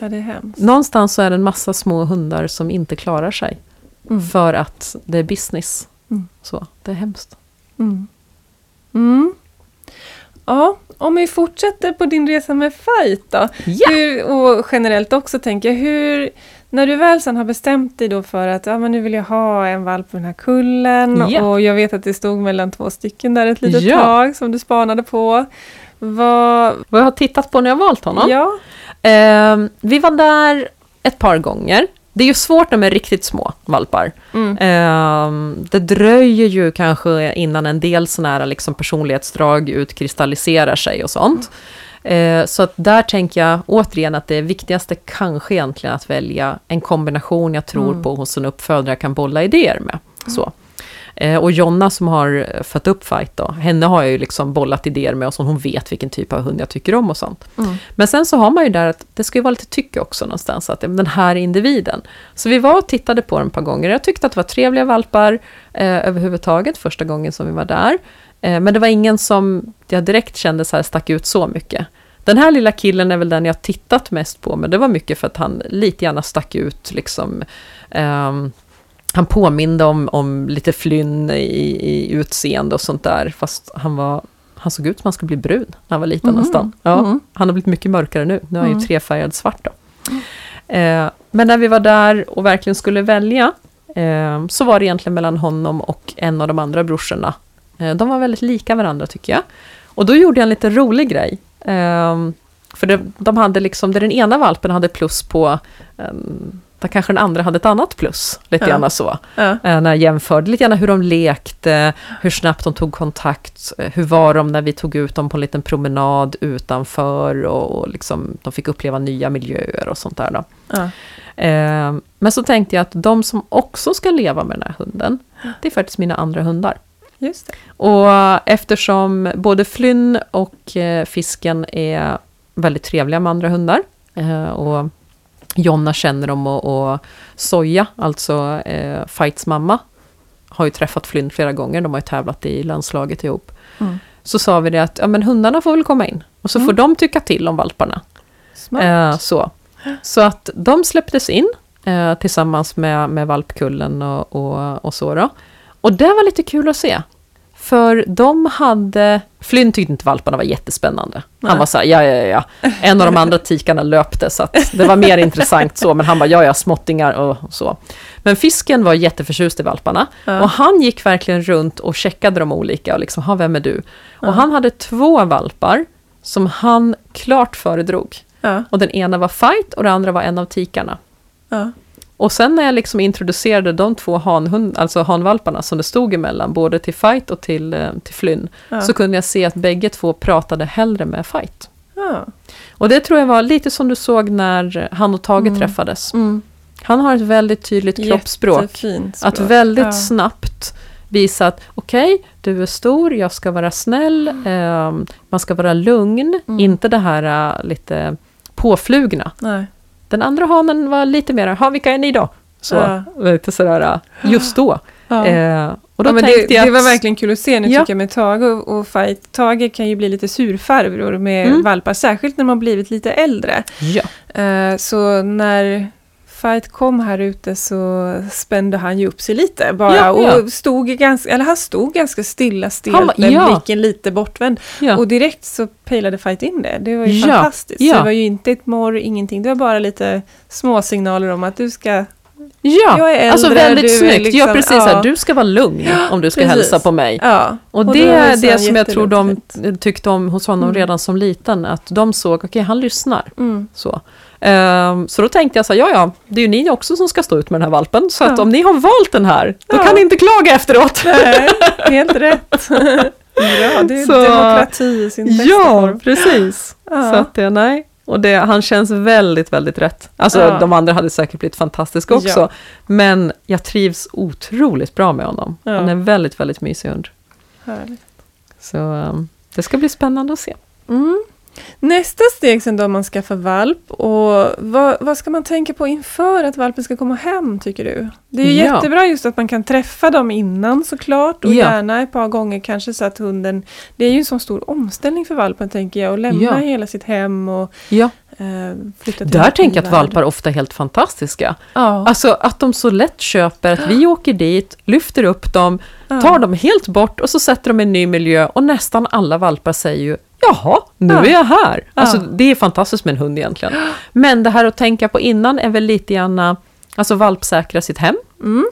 är hemskt. Någonstans så är det en massa små hundar som inte klarar sig. Mm. För att det är business. Mm. Så, det är hemskt. Mm. Mm. Ja, om vi fortsätter på din resa med Fight då. Ja. Och generellt också tänker jag, hur... När du väl sen har bestämt dig då för att men nu vill jag ha en valp på den här kullen och jag vet att det stod mellan 2 stycken där ett litet tag som du spanade på. Vad jag har tittat på när jag valt honom? Ja. Vi var där ett par gånger. Det är ju svårt när man är riktigt små valpar. Mm. Det dröjer ju kanske innan en del sån här liksom personlighetsdrag utkristalliserar sig och sånt. Så att där tänker jag återigen att det viktigaste kanske egentligen att välja en kombination jag tror på hos en uppfödare kan bolla idéer med. Så. Och Jonna som har fött upp Fight då, henne har jag ju liksom bollat idéer med och så hon vet vilken typ av hund jag tycker om och sånt. Mm. Men sen så har man ju där att det ska ju vara lite tycke också någonstans att den här individen. Så vi var och tittade på den ett par gånger. Jag tyckte att det var trevliga valpar överhuvudtaget första gången som vi var där. Men det var ingen som jag direkt kände så här stack ut så mycket. Den här lilla killen är väl den jag tittat mest på. Men det var mycket för att han lite gärna stack ut. Liksom, han påminde om lite Flynn i utseende och sånt där. Fast han såg ut som han skulle bli brun när han var liten nästan. Ja, han har blivit mycket mörkare nu. Nu är han ju trefärgad svart då. Men när vi var där och verkligen skulle välja. Så var det egentligen mellan honom och en av de andra brorsorna. De var väldigt lika varandra tycker jag. Och då gjorde jag en lite rolig grej. För de hade liksom, den ena valpen hade plus på, där kanske den andra hade ett annat plus. Lite gärna så. När jag jämförde lite gärna hur de lekte, hur snabbt de tog kontakt, hur var de när vi tog ut dem på en liten promenad utanför och liksom, de fick uppleva nya miljöer och sånt där då. Men så tänkte jag att de som också ska leva med den här hunden, det är faktiskt mina andra hundar. Just det. Och eftersom både Flynn och Fisken är väldigt trevliga med andra hundar och Jonna känner dem och Soja, alltså Fights mamma, har ju träffat Flynn flera gånger. De har ju tävlat i landslaget ihop. Så sa vi det att men hundarna får väl komma in och så får de tycka till om valparna. Smart. Så att de släpptes in tillsammans med valpkullen och så då. Och det var lite kul att se. För de hade... Flynn tyckte inte valparna var jättespännande. Nej. Han var så här, ja. En av de andra tikarna löpte så att det var mer intressant så. Men han var småttingar och så. Men Fisken var jätteförtjust i valparna. Ja. Och han gick verkligen runt och checkade de olika. Och liksom, vem är du? Ja. Och han hade 2 valpar som han klart föredrog. Ja. Och den ena var Fight och den andra var en av tikarna. Ja. Och sen när jag liksom introducerade de 2 hanvalparna som det stod emellan, både till Fight och till Flynn, så kunde jag se att bägge 2 pratade hellre med Fight. Ja. Och det tror jag var lite som du såg när han och Tage träffades. Mm. Han har ett väldigt tydligt kroppsspråk. Att väldigt snabbt visa att okej, du är stor, jag ska vara snäll, man ska vara lugn, inte det här lite påflugna. Nej. Den andra hanen var lite mer, vilka är ni då? Så, lite sådär, just då. Och då tänkte jag att... Det var verkligen kul att se, nu tycker jag med Tage och Fight. Tage kan ju bli lite surfarbror med valpar, särskilt när man blivit lite äldre. Ja. Så när Fight kom här ute så spände han ju upp sig lite bara och han stod ganska stilla med blicken lite bortvänd och direkt så pejlade Fight in det. Det var ju fantastiskt. Ja. Det var ju inte ett morr, ingenting. Det var bara lite små signaler om att du ska jag är äldre, alltså väldigt snyggt. Liksom, här, du ska vara lugn om du ska hälsa på mig. Ja. Och det är det som jag tror de tyckte om hos honom redan som liten, att de såg okej, han lyssnar. Mm. Så. Så då tänkte jag så här, det är ju ni också som ska stå ut med den här valpen. Så att om ni har valt den här, då kan ni inte klaga efteråt. Nej, helt rätt. Ja, det är så, demokrati i sin bästa form. Precis. Så att det, Och det, han känns väldigt, väldigt rätt. Alltså de andra hade säkert blivit fantastiska också. Ja. Men jag trivs otroligt bra med honom. Ja. Han är en väldigt, väldigt mysig hund. Härligt. Så det ska bli spännande att se. Mm. Nästa steg sen då man skaffar valp. Och vad ska man tänka på inför att valpen ska komma hem, tycker du? Det är ju jättebra just att man kan träffa dem innan såklart. Och gärna ett par gånger kanske så att hunden... Det är ju en sån stor omställning för valpen, tänker jag. Och lämna hela sitt hem och... Där tänker jag att valpar ofta är helt fantastiska. Alltså att de så lätt köper att vi åker dit, lyfter upp dem, tar dem helt bort och så sätter de i en ny miljö. Och nästan alla valpar säger ju, jaha, nu är jag här. Alltså det är fantastiskt med en hund egentligen. Men det här att tänka på innan är väl lite gärna, alltså valpsäkra sitt hem. Mm.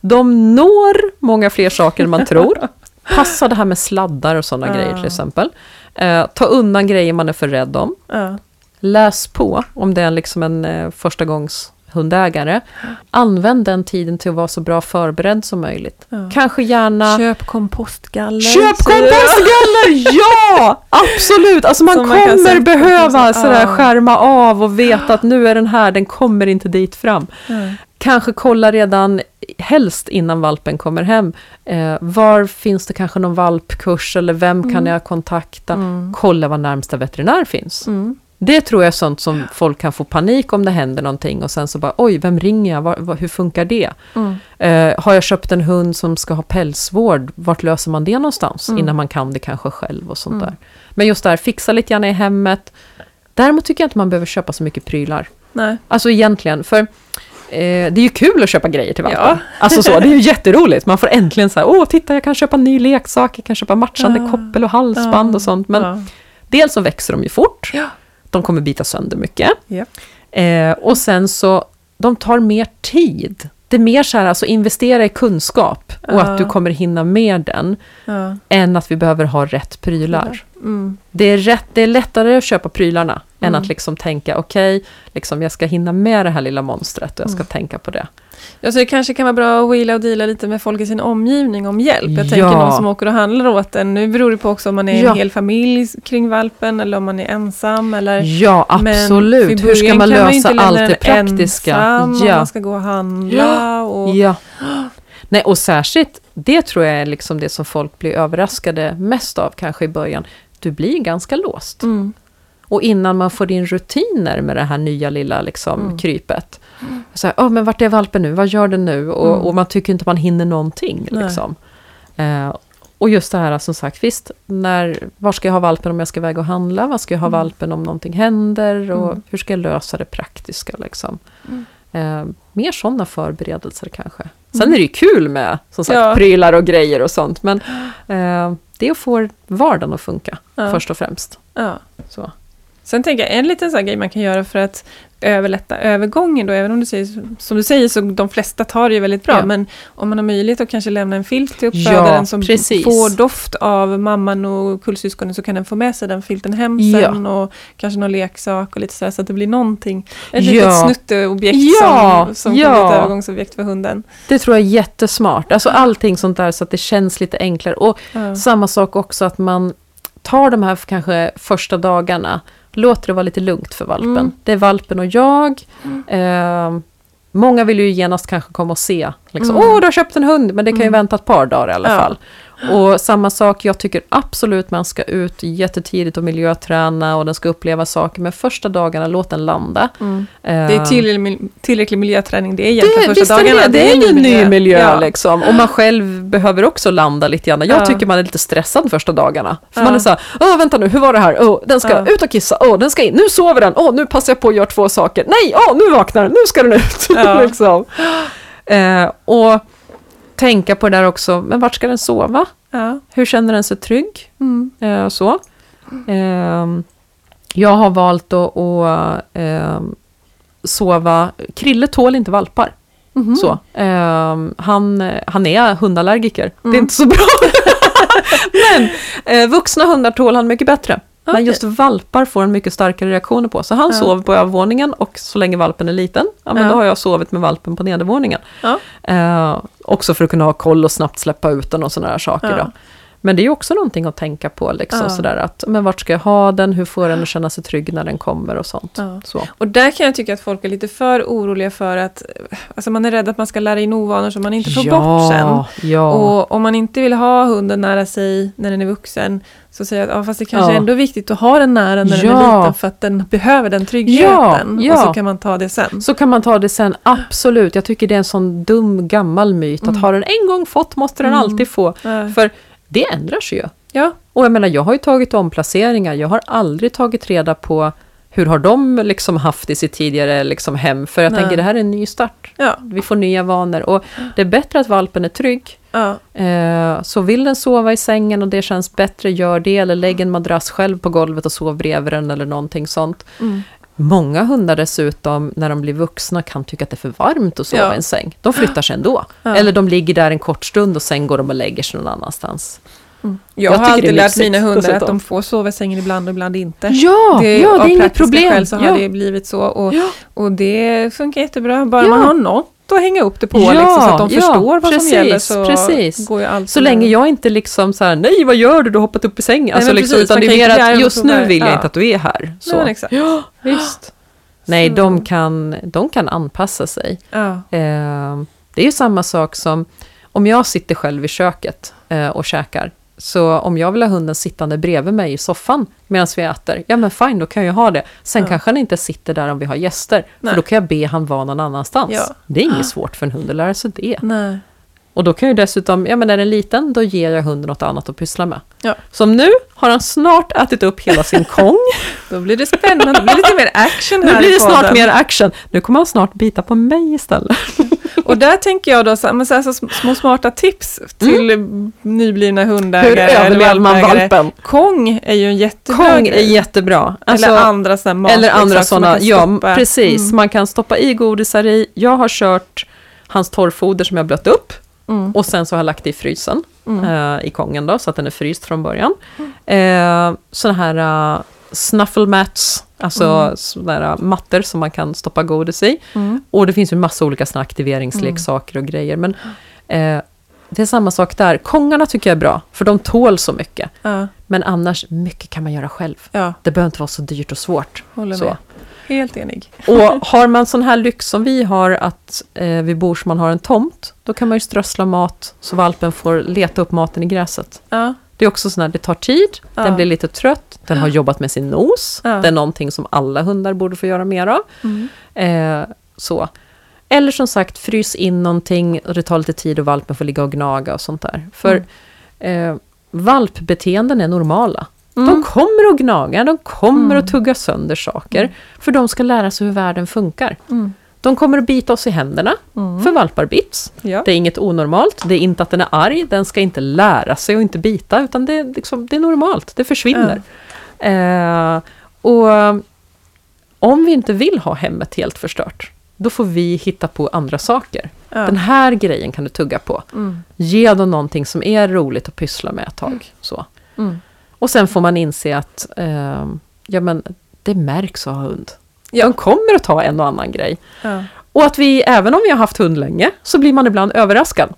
De når många fler saker än man tror. Passa det här med sladdar och sådana grejer till exempel. Ta undan grejer man är för rädd om. Läs på om det är liksom en förstagångshundägare. Använd den tiden till att vara så bra förberedd som möjligt. Kanske gärna... Köp kompostgaller. Ja! Absolut! Alltså man kommer behöva sådär skärma av och veta att nu är den här, den kommer inte dit fram. Kanske kolla redan, helst innan valpen kommer hem. Var finns det kanske någon valpkurs eller vem kan jag kontakta? Kolla vad närmsta veterinär finns. Det tror jag är sånt som folk kan få panik om det händer någonting. Och sen så bara, oj, vem ringer jag? Hur funkar det? Har jag köpt en hund som ska ha pälsvård? Vart löser man det någonstans? Innan man kan det kanske själv och sånt där. Men just där, fixa lite grann i hemmet. Däremot tycker jag inte man behöver köpa så mycket prylar. Nej. Alltså egentligen, för... det är ju kul att köpa grejer till valpen. Alltså så, det är ju jätteroligt. Man får äntligen så här, titta, jag kan köpa ny leksak. Jag kan köpa matchande koppel och halsband och sånt. Men dels så växer de ju fort. De kommer bita sönder mycket. Och sen så, de tar mer tid. Det är mer så här, alltså investera i kunskap och att du kommer hinna med den än att vi behöver ha rätt prylar. Det är lättare att köpa prylarna än att liksom tänka, okej, liksom jag ska hinna med det här lilla monstret och jag ska tänka på det. Ja, så det kanske kan vara bra att wheela och deala lite med folk i sin omgivning om hjälp. Jag tänker någon som åker och handlar åt en. Nu beror det på också om man är en hel familj kring valpen eller om man är ensam. Eller... Ja, absolut. Men hur ska man lösa allt det praktiska? Ensam, man ska gå och handla. Och... Nej, och särskilt, det tror jag är liksom det som folk blir överraskade mest av kanske i början. Du blir ganska låst. Och innan man får in rutiner med det här nya lilla liksom, krypet. Så här, men vart är valpen nu? Vad gör den nu? Och man tycker inte man hinner någonting. Liksom. Och just det här som sagt, visst, var ska jag ha valpen om jag ska väga och handla? Vad ska jag ha valpen om någonting händer? Och hur ska jag lösa det praktiska? Liksom? Mer sådana förberedelser kanske. Sen är det ju kul med som sagt, prylar och grejer och sånt. Men det får vardagen att funka först och främst. Så. Sen tänker jag en liten sån här grej man kan göra för att överlätta övergången då, även om du säger, som du säger, så de flesta tar det ju väldigt bra, men om man har möjlighet att kanske lämna en filt till uppfödaren som får doft av mamman och kullsyskonen, så kan den få med sig den filten hem sen och kanske någon leksak och lite sådär, så att det blir någonting, ett litet snutteobjekt som kan bli ett övergångsobjekt för hunden. Det tror jag är jättesmart, alltså allting sånt där så att det känns lite enklare och samma sak också att man tar de här kanske första dagarna. Låter det vara lite lugnt för valpen. Det är valpen och jag. Många vill ju genast kanske komma och se. Liksom, du har köpt en hund. Men det kan ju vänta ett par dagar i alla fall. Och samma sak, jag tycker absolut man ska ut jättetidigt och miljöträna och den ska uppleva saker, men första dagarna låt den landa. Det är tillräcklig miljöträning, det är egentligen första dagarna. Det är ju en ny miljö liksom, och man själv behöver också landa lite grann. Jag tycker man är lite stressad första dagarna, för man är så här, vänta nu, hur var det här? Den ska ut och kissa, den ska in, nu sover den, nu passar jag på att göra två saker, nej, nu vaknar den, nu ska den ut. Liksom. Och tänka på det där också, men vart ska den sova? Hur känner den sig trygg? Så. Jag har valt att sova. Krille tål inte valpar. Så. Han är hundallergiker. Det är inte så bra. Men vuxna hundar tål han mycket bättre. Okay. Men just valpar får en mycket starkare reaktioner på. Så han sov på övervåningen och så länge valpen är liten, då har jag sovit med valpen på nedervåningen. Också för att kunna ha koll och snabbt släppa ut den och sådana här saker då. Men det är ju också någonting att tänka på liksom, sådär att, men vart ska jag ha den? Hur får den att känna sig trygg när den kommer och sånt? Så. Och där kan jag tycka att folk är lite för oroliga för att, alltså man är rädd att man ska lära in ovanor som man inte får bort sen. Och om man inte vill ha hunden nära sig när den är vuxen, så säger jag att fast det kanske är ändå viktigt att ha den nära när den är liten för att den behöver den tryggheten. Och så kan man ta det sen. Så kan man ta det sen, absolut. Jag tycker det är en sån dum gammal myt att har den en gång fått måste den alltid få. För det ändrar sig ju. Och jag menar, jag har ju tagit omplaceringar. Jag har aldrig tagit reda på hur har de liksom haft i sitt tidigare liksom hem. För jag tänker, det här är en ny start. Vi får nya vanor. Och det är bättre att valpen är trygg. Så vill den sova i sängen och det känns bättre, gör det. Eller lägg en madrass själv på golvet och sov bredvid den eller någonting sånt. Många hundar dessutom när de blir vuxna kan tycka att det är för varmt att sova i en säng. De flyttar sig ändå. Eller de ligger där en kort stund och sen går de och lägger sig någon annanstans. Jag har alltid lärt mina hundar att de får sova i sängen ibland och ibland inte. Det är inget problem. Skäl så har det blivit så. Och det funkar jättebra. Bara man har något att hänga upp det på liksom, så att de förstår vad som gäller. Så går ju allt. Så länge jag inte liksom så här, nej vad gör du? Du har hoppat upp i sängen. Alltså, liksom, utan det är mer att just nu vill jag inte att du är här. Så. Nej, exakt. Visst. Nej, de kan anpassa sig. Det är ju samma sak som om jag sitter själv i köket och käkar. Så om jag vill ha hunden sittande bredvid mig i soffan medan vi äter, ja men fine, då kan jag ha det. Sen kanske han inte sitter där om vi har gäster. Nej. För då kan jag be han vara någon annanstans. Det är inget svårt för en hund att lära sig det. Nej. Och då kan jag dessutom, ja men när den är liten, då ger jag hunden något annat att pyssla med. Som nu har han snart ätit upp hela sin kong. Då blir det spännande, det blir lite mer action här. Nu blir det snart mer action. Nu kommer han snart bita på mig istället. Och där tänker jag då så små smarta tips till nyblivna hundägare. Hur överlever man valpen? Kong är ju en jättebra. Kong är jättebra. Alltså, eller andra sådana mat. Eller andra sådana, precis. Man kan stoppa i godisar i. Jag har kört hans torrfoder som jag blött upp. Och sen så har jag lagt det i frysen i kongen då, så att den är fryst från början. Såna här snuffle mats, alltså sådana mattor som man kan stoppa godis i. Och det finns ju massa olika såna aktiveringsleksaker och grejer. Men det är samma sak där. Kongarna tycker jag är bra, för de tål så mycket. Men annars, mycket kan man göra själv. Det behöver inte vara så dyrt och svårt. Håller med. Helt enig. Och har man sån här lyx som vi har, att vid bor som man har en tomt, då kan man ju strössla mat så valpen får leta upp maten i gräset. Det är också sån här, det tar tid, den blir lite trött, den har jobbat med sin nos. Det är någonting som alla hundar borde få göra mer av. Så. Eller som sagt, frys in någonting och det tar lite tid och valpen får ligga och gnaga och sånt där. För valpbeteenden är normala. De kommer att gnaga, de kommer att tugga sönder saker. För de ska lära sig hur världen funkar. De kommer att bita oss i händerna. För valpar bits. Det är inget onormalt. Det är inte att den är arg. Den ska inte lära sig och inte bita. Utan det, liksom, det är normalt. Det försvinner. Och om vi inte vill ha hemmet helt förstört, då får vi hitta på andra saker. Den här grejen kan du tugga på. Ge dem någonting som är roligt att pyssla med ett tag. Så. Och sen får man inse att det märks att ha hund. De kommer att ta en och annan grej. Och att vi, även om vi har haft hund länge, så blir man ibland överraskad.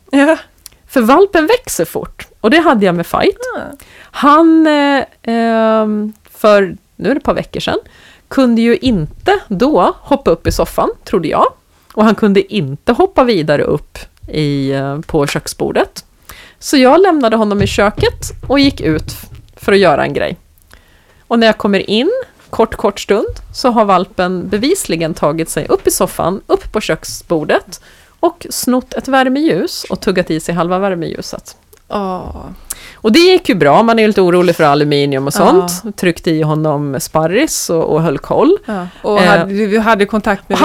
För valpen växer fort. Och det hade jag med Fight. Han, för nu är det ett par veckor sedan, kunde ju inte då hoppa upp i soffan, trodde jag. Och han kunde inte hoppa vidare upp på köksbordet. Så jag lämnade honom i köket och gick ut för att göra en grej. Och när jag kommer in, kort stund, så har valpen bevisligen tagit sig upp i soffan, upp på köksbordet och snott ett värmeljus och tuggat i sig halva värmeljuset. Och det gick ju bra, man är ju lite orolig för aluminium och sånt. Tryckte i honom sparris och höll koll. Och vi hade kontakt med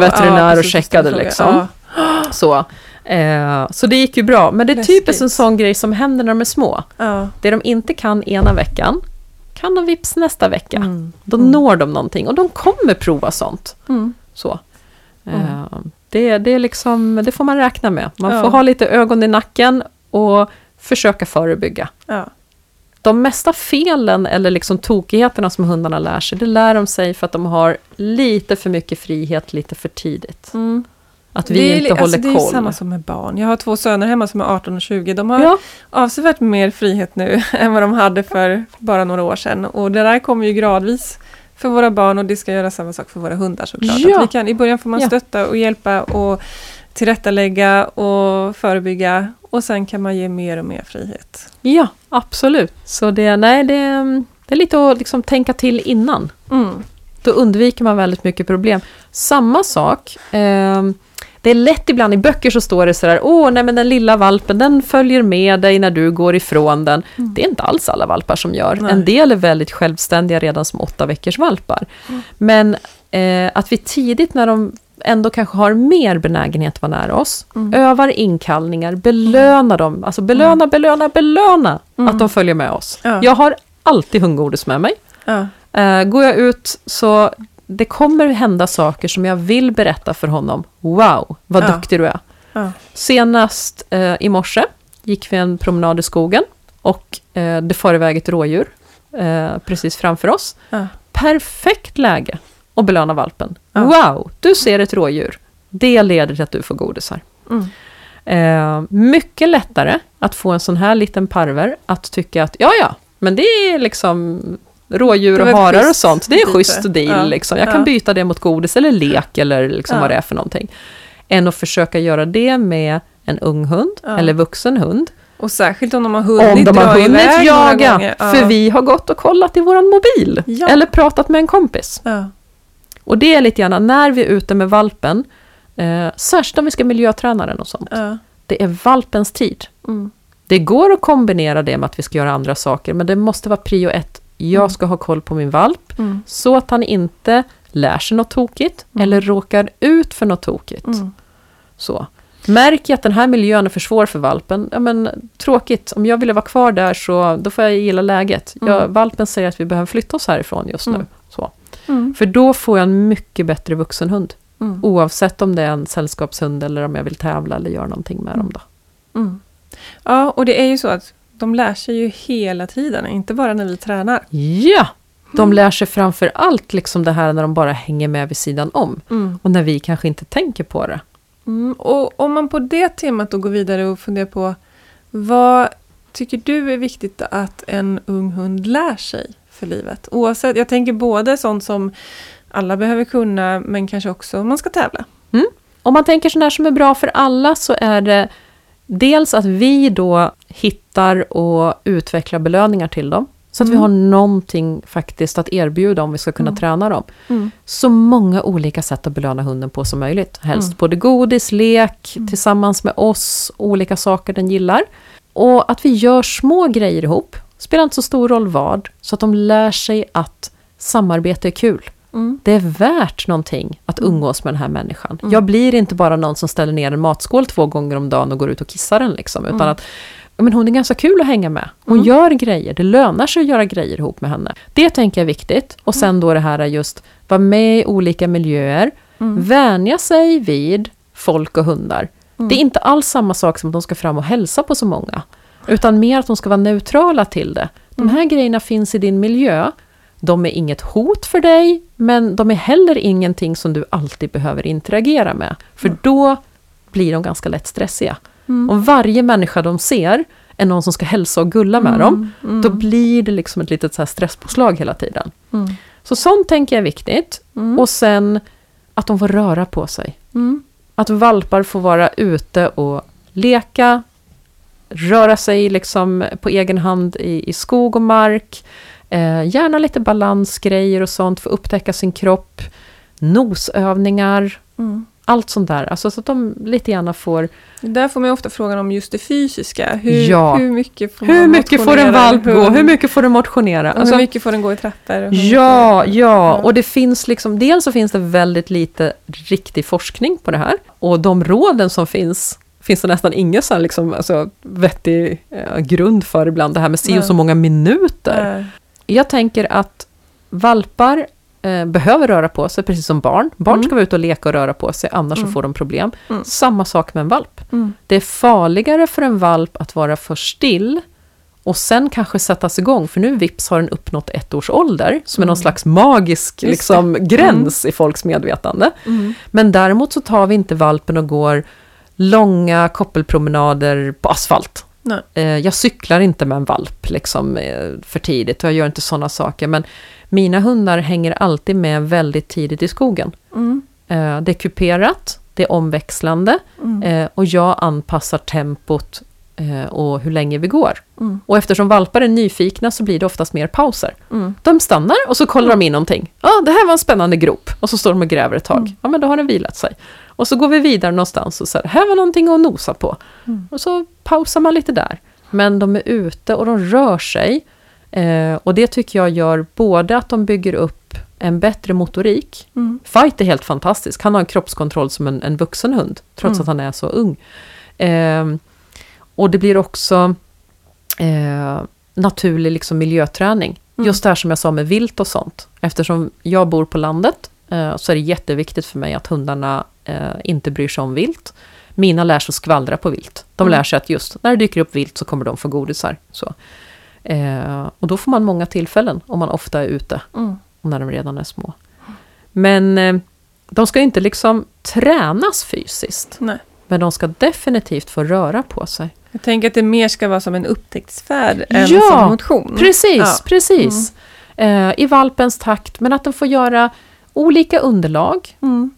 veterinär och checkade liksom. Så. Så det gick ju bra. Men det är typiskt en sån grej som händer när de är små. Det de inte kan ena veckan kan de vips nästa vecka. Då når de någonting och de kommer prova sånt. Så. Det är liksom, det får man räkna med. Man får ha lite ögon i nacken och försöka förebygga. de mesta felen eller liksom tokigheterna som hundarna lär sig, det lär de sig för att de har lite för mycket frihet lite för tidigt. Mm. Att vi inte håller koll. Det är samma som med barn. Jag har 2 söner hemma som är 18 och 20. De har avsevärt mer frihet nu än vad de hade för bara några år sedan. Och det där kommer ju gradvis för våra barn, och det ska göra samma sak för våra hundar såklart. Ja. Att vi kan, i början får man stötta och hjälpa och tillrättalägga och förebygga. Och sen kan man ge mer och mer frihet. Ja, absolut. Så det är lite att liksom tänka till innan. Mm. Då undviker man väldigt mycket problem. Samma sak... det är lätt ibland i böcker så står det sådär, den lilla valpen den följer med dig när du går ifrån den. Mm. Det är inte alls alla valpar som gör. Nej. En del är väldigt självständiga redan som 8 veckors valpar. Mm. Men att vi tidigt när de ändå kanske har mer benägenhet att vara nära oss, övar inkallningar, belöna dem. Alltså belöna att de följer med oss. Ja. Jag har alltid hundgodis med mig. Ja. Går jag ut så... Det kommer hända saker som jag vill berätta för honom. Wow, vad duktig du är. Ja. Senast i morse gick vi en promenad i skogen. Och det far iväg ett rådjur precis framför oss. Ja. Perfekt läge att belöna valpen. Ja. Wow, du ser ett rådjur. Det leder till att du får godisar. Mm. Mycket lättare att få en sån här liten parver. Att tycka att men det är liksom... rådjur och harar och sånt. Det är en schysst deal. Ja. Liksom. Jag kan byta det mot godis eller lek eller liksom vad det är för någonting. Än att försöka göra det med en ung hund eller vuxen hund. Och särskilt om de har hunnit dra iväg jaga, några gånger. För vi har gått och kollat i våran mobil. Ja. Eller pratat med en kompis. Ja. Och det är lite gärna när vi är ute med valpen. Särskilt om vi ska miljöträna den och sånt. Ja. Det är valpens tid. Mm. Det går att kombinera det med att vi ska göra andra saker. Men det måste vara prio 1. Jag ska ha koll på min valp så att han inte lär sig något tokigt eller råkar ut för något tokigt. Mm. Så. Märker jag att den här miljön är för svår för valpen, tråkigt. Om jag vill vara kvar där så då får jag gilla läget. Valpen säger att vi behöver flytta oss härifrån just nu. Så. Mm. För då får jag en mycket bättre vuxenhund. Mm. Oavsett om det är en sällskapshund eller om jag vill tävla eller göra någonting med dem då. Mm. Ja, och det är ju så att de lär sig ju hela tiden, inte bara när vi tränar. Ja, de lär sig framför allt liksom det här när de bara hänger med vid sidan om. Mm. Och när vi kanske inte tänker på det. Mm. Och om man på det temat då går vidare och funderar på vad tycker du är viktigt att en ung hund lär sig för livet? Oavsett, jag tänker både sånt som alla behöver kunna, men kanske också om man ska tävla. Mm. Om man tänker sådär som är bra för alla så är det dels att vi då hittar och utvecklar belöningar till dem. Så att vi har någonting faktiskt att erbjuda om vi ska kunna träna dem. Mm. Så många olika sätt att belöna hunden på som möjligt. Helst både godis, lek, tillsammans med oss, olika saker den gillar. Och att vi gör små grejer ihop. Spelar inte så stor roll vad. Så att de lär sig att samarbete är kul. Mm. Det är värt någonting att umgås med den här människan. Mm. Jag blir inte bara någon som ställer ner en matskål 2 gånger om dagen och går ut och kissar den. Liksom, utan att hon är ganska kul att hänga med. Hon gör grejer. Det lönar sig att göra grejer ihop med henne. Det tänker jag är viktigt. Och sen då det här är just vara med i olika miljöer. Mm. Vänja sig vid folk och hundar. Mm. Det är inte alls samma sak som att de ska fram och hälsa på så många. Utan mer att de ska vara neutrala till det. De här grejerna finns i din miljö. De är inget hot för dig, men de är heller ingenting som du alltid behöver interagera med. För då blir de ganska lätt stressiga. Mm. Om varje människa de ser är någon som ska hälsa och gulla med dem, då blir det liksom ett litet så här stresspåslag hela tiden. Mm. Så sånt tänker jag är viktigt. Mm. Och sen att de får röra på sig. Mm. Att valpar får vara ute och leka, röra sig liksom på egen hand i skog och mark. Gärna lite balansgrejer och sånt för att upptäcka sin kropp, nosövningar, allt sånt där. Alltså så att de lite gärna får... Där får man ofta frågan om just det fysiska. Hur mycket får man motionera? Hur mycket får en valp gå? Hur mycket får den motionera? Hur mycket får den gå i trappor? Ja. Och det finns liksom... Dels så finns det väldigt lite riktig forskning på det här. Och de råden som finns det nästan ingen sån liksom, alltså, vettig grund för ibland. Det här med så många minuter. Nej. Jag tänker att valpar behöver röra på sig, precis som barn. Barn ska vara ute och leka och röra på sig, annars så får de problem. Mm. Samma sak med en valp. Mm. Det är farligare för en valp att vara för still Och sen kanske sättas igång, för nu vips har den uppnått 1 års ålder som är någon slags magisk liksom, gräns i folks medvetande. Mm. Men däremot så tar vi inte valpen och går långa koppelpromenader på asfalt. Nej. Jag cyklar inte med en valp liksom, för tidigt, och jag gör inte sådana saker. Men mina hundar hänger alltid med väldigt tidigt i skogen. Mm. Det är kuperat, det är omväxlande och jag anpassar tempot och hur länge vi går. Mm. Och eftersom valpar är nyfikna så blir det oftast mer pauser. Mm. De stannar och så kollar de in någonting. Ja, det här var en spännande grop. Och så står de och gräver ett tag. Mm. Ja, men då har den vilat sig. Och så går vi vidare någonstans och säger, här var någonting att nosa på. Mm. Och så pausar man lite där. Men de är ute och de rör sig. Och det tycker jag gör både att de bygger upp en bättre motorik. Mm. Fight är helt fantastisk. Han har en kroppskontroll som en vuxen hund. Trots att han är så ung. Och det blir också naturlig liksom, miljöträning. Mm. Just det här som jag sa med vilt och sånt. Eftersom jag bor på landet så är det jätteviktigt för mig att hundarna inte bryr sig om vilt. Mina lär sig att skvallra på vilt. De lär sig att just när det dyker upp vilt så kommer de få godisar. Så. Och då får man många tillfällen om man ofta är ute. Och när de redan är små. Men de ska inte liksom tränas fysiskt. Nej. Men de ska definitivt få röra på sig. Jag tänker att det mer ska vara som en upptäcktsfärd än som motion. Precis, ja, precis. Mm. I valpens takt. Men att den får göra olika underlag. Mm.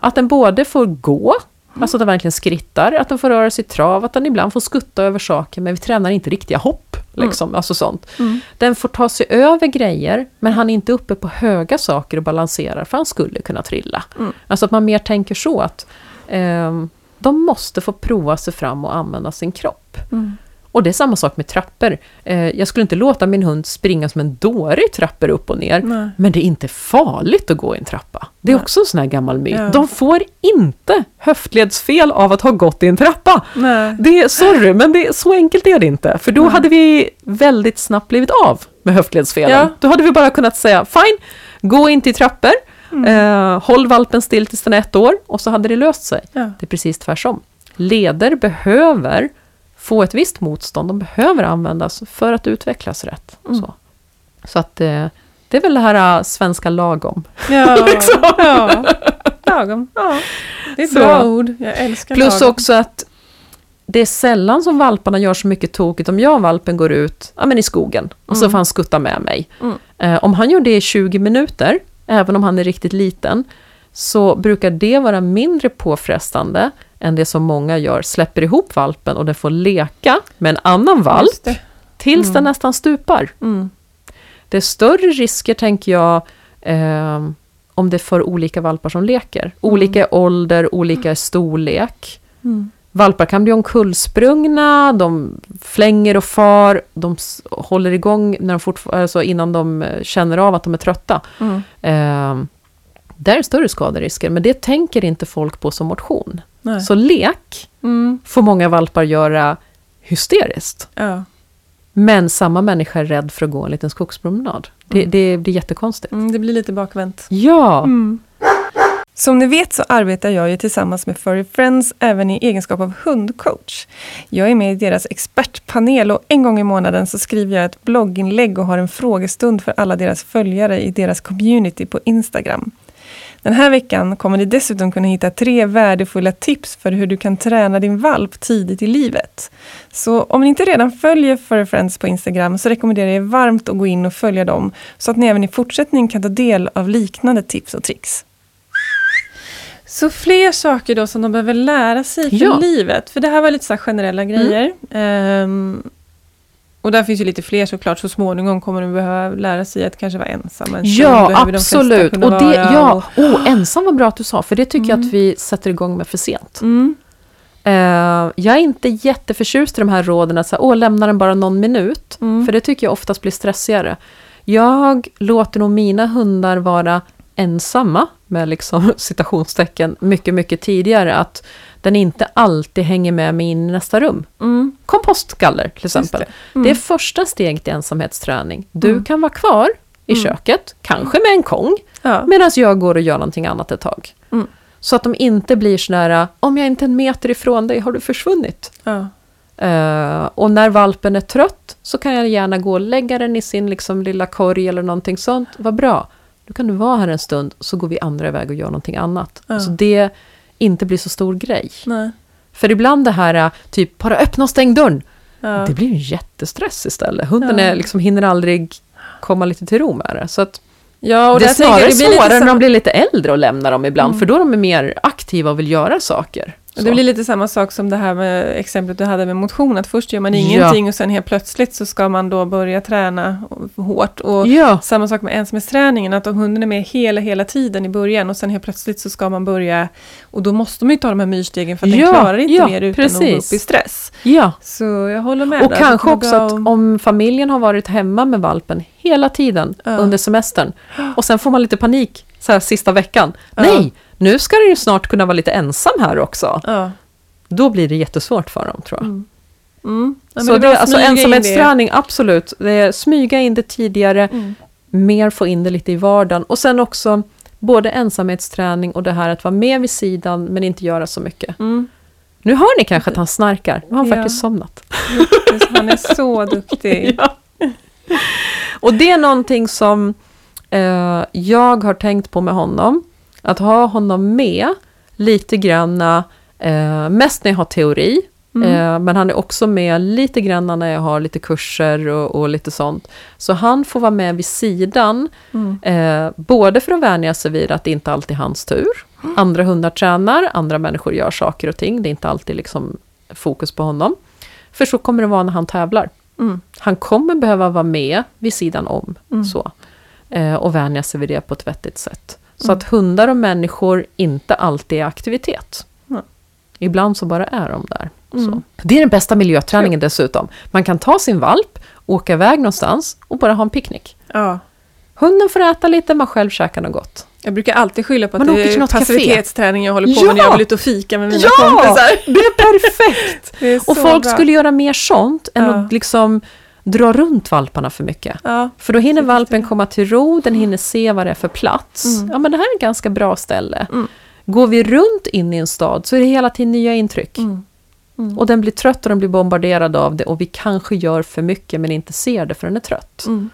Att den både får gå. Mm. Alltså att den verkligen skrittar. Att den får röra sig i trav. Att den ibland får skutta över saker. Men vi tränar inte riktiga hopp. Liksom, alltså sånt. Mm. Den får ta sig över grejer. Men han är inte uppe på höga saker och balanserar. För han skulle kunna trilla. Mm. Alltså att man mer tänker så att... de måste få prova sig fram och använda sin kropp. Mm. Och det är samma sak med trappor. Jag skulle inte låta min hund springa som en dåre i trappor upp och ner. Nej. Men det är inte farligt att gå i en trappa. Det är också en sån här gammal myt. Ja. De får inte höftledsfel av att ha gått i en trappa. Nej. Det är, sorry, men det, så enkelt är det inte. För då hade vi väldigt snabbt blivit av med höftledsfelen. Ja. Då hade vi bara kunnat säga, fine, gå inte i trappor. Håll valpen still tills den är 1 år och så hade det löst sig. Ja. Det är precis tvärtom. Leder behöver få ett visst motstånd. De behöver användas för att utvecklas rätt. Mm. Så att det är väl det här svenska lagom. Ja, liksom. Ja. Lagom. Ja. Det är ett bra ord. Jag älskar plus lagom. Plus också att det är sällan som valparna gör så mycket tokigt. Om jag och valpen går ut i skogen och så får han skutta med mig. Mm. Om han gör det i 20 minuter även om han är riktigt liten, så brukar det vara mindre påfrestande än det som många gör. Släpper ihop valpen och den får leka med en annan valp tills den nästan stupar. Mm. Det är större risker, tänker jag, om det är för olika valpar som leker. Olika i ålder, olika i storlek. Mm. Valpar kan bli omkullsprungna, de flänger och far, de håller igång när de alltså innan de känner av att de är trötta. Mm. Där är större skaderisker, men det tänker inte folk på som motion. Nej. Så lek får många valpar göra hysteriskt. Ja. Men samma människa är rädd för att gå en liten skogspromenad. Det blir jättekonstigt. Det blir lite bakvänt. Ja. Mm. Som ni vet så arbetar jag ju tillsammans med Furry Friends även i egenskap av hundcoach. Jag är med i deras expertpanel och 1 gång i månaden så skriver jag ett blogginlägg och har en frågestund för alla deras följare i deras community på Instagram. Den här veckan kommer ni dessutom kunna hitta 3 värdefulla tips för hur du kan träna din valp tidigt i livet. Så om ni inte redan följer Furry Friends på Instagram så rekommenderar jag varmt att gå in och följa dem så att ni även i fortsättningen kan ta del av liknande tips och tricks. Så fler saker då som de behöver lära sig för livet. För det här var lite så här generella grejer. Och där finns ju lite fler såklart. Så småningom kommer de behöva lära sig att kanske vara ensamma. Ja, absolut. De och det, ensam var bra att du sa. För det tycker jag att vi sätter igång med för sent. Mm. Jag är inte jätteförtjust i de här råden. Att lämna den bara någon minut. Mm. För det tycker jag oftast blir stressigare. Jag låter nog mina hundar vara... ensamma med liksom citationstecken mycket, mycket tidigare att den inte alltid hänger med mig in i nästa rum. Mm. Kompostgaller till exempel. Det är första steget till ensamhetsträning. Du kan vara kvar i köket, kanske med en kong, medan jag går och gör någonting annat ett tag. Mm. Så att de inte blir sådär, om jag inte är 1 meter ifrån dig har du försvunnit. Och när valpen är trött så kan jag gärna gå och lägga den i sin liksom lilla korg eller någonting sånt. Vad bra, då kan du vara här en stund så går vi andra väg och gör någonting annat. Mm. Så det inte blir så stor grej. Nej. För ibland det här typ, bara öppna och stäng dörren. Ja. Det blir ju en jättestress istället. Hunden är, liksom, hinner aldrig komma lite till ro med det. Så att, ja, och det är snarare det blir svårare när de blir lite äldre och lämnar dem ibland. Mm. För då är de mer aktiva och vill göra saker. Och det blir lite samma sak som det här med exemplet du hade med motion. Att först gör man ingenting och sen helt plötsligt så ska man då börja träna hårt. Och samma sak med ensamhetsträningen. Att om hunden är med hela tiden i början och sen helt plötsligt så ska man börja. Och då måste man ju ta de här myrstegen för att den klarar inte mer utan att gå upp i stress. Ja. Så jag håller med. Och där, kanske också att om familjen har varit hemma med valpen hela tiden under semestern. Och sen får man lite panik så här sista veckan. Nej! Nu ska den ju snart kunna vara lite ensam här också. Ja. Då blir det jättesvårt för dem, tror jag. Mm. Mm. Ja, så det är alltså ensamhetsträning, absolut. Det är smyga in det tidigare. Mm. Mer få in det lite i vardagen. Och sen också både ensamhetsträning och det här att vara med vid sidan men inte göra så mycket. Mm. Nu hör ni kanske att han snarkar. Nu har han faktiskt somnat. Han är så duktig. Och det är någonting som jag har tänkt på med honom. Att ha honom med lite granna, mest när jag har teori, men han är också med lite granna när jag har lite kurser och lite sånt. Så han får vara med vid sidan, både för att vänja sig vid att det inte alltid är hans tur. Andra hundar tränar, andra människor gör saker och ting, det är inte alltid liksom fokus på honom. För så kommer det vara när han tävlar. Mm. Han kommer behöva vara med vid sidan om, så, och vänja sig vid det på ett vettigt sätt. Så att hundar och människor inte alltid är aktivitet. Mm. Ibland så bara är de där. Mm. Så. Det är den bästa miljöträningen dessutom. Man kan ta sin valp, åka iväg någonstans och bara ha en picknick. Ja. Hunden får äta lite, man själv käkar något gott. Jag brukar alltid skylla på att det är passivitetsträning jag håller på med när jag vill ut och fika med mina kompisar. Ja, det är perfekt! Det är och folk skulle göra mer sånt än att liksom dra runt valparna för mycket. Ja, för då hinner valpen komma till ro. Den hinner se vad det är för plats. Mm. Ja, men det här är ett ganska bra ställe. Mm. Går vi runt in i en stad så är det hela tiden nya intryck. Mm. Mm. Och den blir trött och den blir bombarderad av det. Och vi kanske gör för mycket men inte ser det för den är trött. Mm.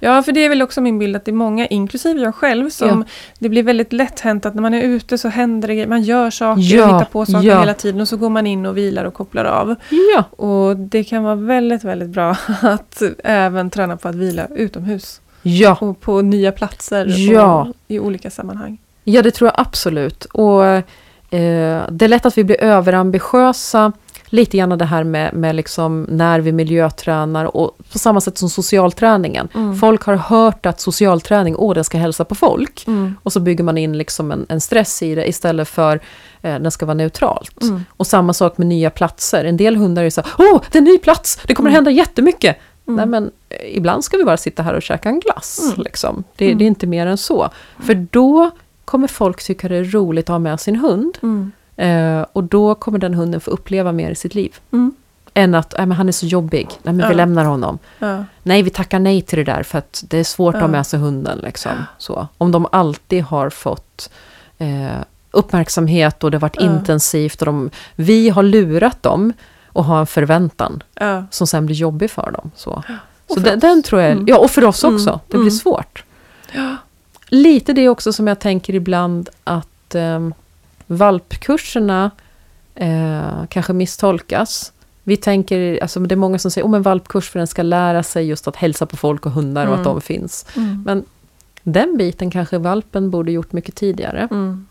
Ja, för det är väl också min bild att det är många, inklusive jag själv, som det blir väldigt lätt hänt att när man är ute så händer det grejer. Man gör saker, hittar på saker hela tiden och så går man in och vilar och kopplar av. Ja. Och det kan vara väldigt, väldigt bra att även träna på att vila utomhus. Ja. Och på nya platser och i olika sammanhang. Ja, det tror jag absolut. Och det är lätt att vi blir överambitiösa. Lite grann det här med liksom när vi miljötränar och på samma sätt som socialträningen. Mm. Folk har hört att socialträning, den ska hälsa på folk. Mm. Och så bygger man in liksom en stress i det istället för den ska vara neutralt. Mm. Och samma sak med nya platser. En del hundar är så här, det är en ny plats, det kommer hända jättemycket. Mm. Nej, men ibland ska vi bara sitta här och käka en glass. Mm. Liksom. Det är inte mer än så. Mm. För då kommer folk tycka det är roligt att ha med sin hund. Mm. Och då kommer den hunden få uppleva mer i sitt liv. Mm. Än att men han är så jobbig. Nej, men vi lämnar honom. Nej, vi tackar nej till det där för att det är svårt att ha med sig hunden. Liksom. Så. Om de alltid har fått uppmärksamhet och det har varit intensivt. Och vi har lurat dem och har en förväntan som sen blir jobbig för dem. Så, så den tror jag, och för oss också. Det blir svårt. Ja. Lite det också som jag tänker ibland att valpkurserna kanske misstolkas. Vi tänker, alltså det är många som säger men valpkurs för den ska lära sig just att hälsa på folk och hundar och att de finns. Mm. Men den biten kanske valpen borde gjort mycket tidigare. Mm.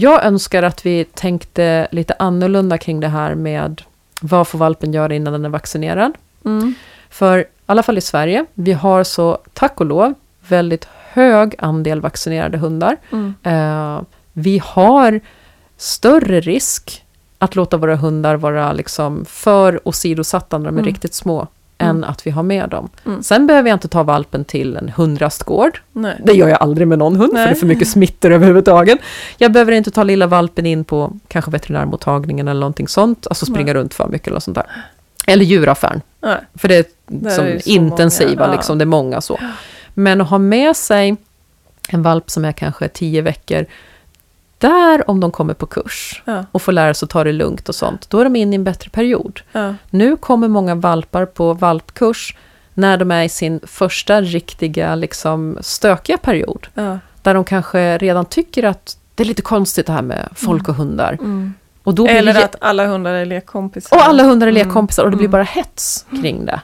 Jag önskar att vi tänkte lite annorlunda kring det här med vad får valpen göra innan den är vaccinerad. Mm. För i alla fall i Sverige, vi har så tack och lov väldigt hög andel vaccinerade hundar. Mm. Vi har större risk att låta våra hundar vara liksom för åsidosatta när de är riktigt små än att vi har med dem. Mm. Sen behöver jag inte ta valpen till en hundrastgård. Nej. Det gör jag aldrig med någon hund för det är för mycket smittor överhuvudtaget. Jag behöver inte ta lilla valpen in på kanske veterinärmottagningen eller någonting sånt. Alltså springa runt för mycket eller sånt där. Eller djuraffären. Nej. För det är, liksom det är så intensiva. Många. Liksom, det är många så. Men att ha med sig en valp som är kanske 10 veckor Där om de kommer på kurs och får lära sig att ta det lugnt och sånt, då är de in i en bättre period. Nu kommer många valpar på valpkurs när de är i sin första riktiga liksom, stökiga period. Där de kanske redan tycker att det är lite konstigt det här med folk och hundar. Och då eller blir... att alla hundar är lekkompisar. Och alla hundar är lekkompisar och det blir bara hets kring det.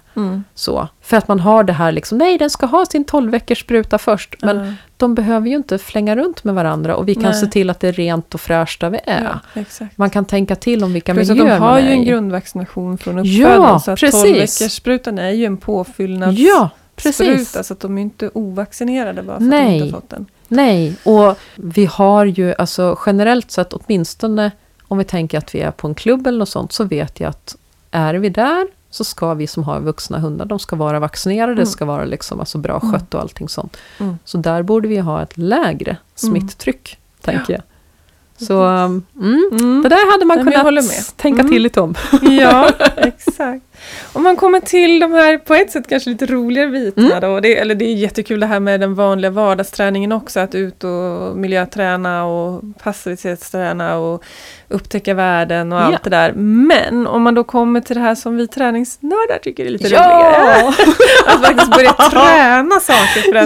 Så. För att man har det här liksom, nej den ska ha sin 12-veckors spruta först. Men de behöver ju inte flänga runt med varandra och vi kan se till att det är rent och fräscht där vi är. Ja, exakt. Man kan tänka till om vilka miljöer man är i. De har ju en grundvaccination från uppfödelse. Ja, så att 12-veckors sprutan är ju en påfyllnads spruta så att de är inte ovaccinerade bara för att de inte har fått den. Nej, och vi har ju alltså, generellt sett åtminstone om vi tänker att vi är på en klubb eller något sånt så vet jag att är vi där så ska vi som har vuxna hundar, de ska vara vaccinerade, ska vara liksom, alltså bra skött och allting sånt. Så där borde vi ha ett lägre smitttryck, tänker jag. Så det där hade man kunnat tänka till lite om. Ja, exakt. Om man kommer till de här på ett sätt kanske lite roligare bitarna då. Det är jättekul det här med den vanliga vardagsträningen också. Att ut och miljöträna och passivitetsträna och upptäcka världen och allt det där. Men om man då kommer till det här som vi träningsnördar tycker är lite roligare. Att faktiskt börja träna saker för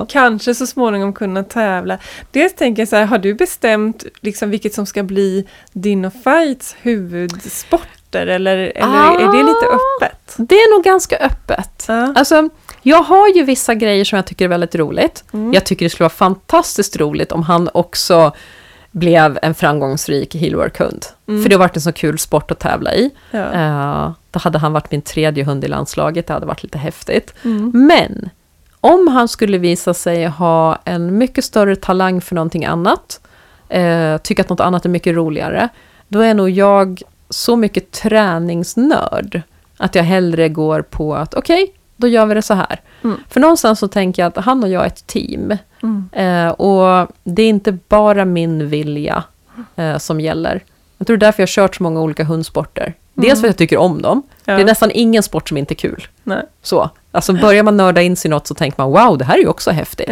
att kanske så småningom kunna tävla. Dels tänker jag så här, har du bestämt liksom vilket som ska bli din och Fights huvudsport? Eller är det lite öppet? Det är nog ganska öppet. Alltså, jag har ju vissa grejer som jag tycker är väldigt roligt. Jag tycker det skulle vara fantastiskt roligt om han också blev en framgångsrik heelwork-hund. För det har varit en så kul sport att tävla i. Då hade han varit min tredje hund i landslaget. Det hade varit lite häftigt. Men om han skulle visa sig ha en mycket större talang för någonting annat, tycker att något annat är mycket roligare, då är nog jag så mycket träningsnörd att jag hellre går på att okej, då gör vi det så här. För någonstans så tänker jag att han och jag är ett team. Och det är inte bara min vilja som gäller. Jag tror det är därför jag har kört så många olika hundsporter. Dels för att jag tycker om dem. Det är nästan ingen sport som inte är kul. Så. Alltså börjar man nörda in sig något så tänker man wow, det här är ju också häftigt.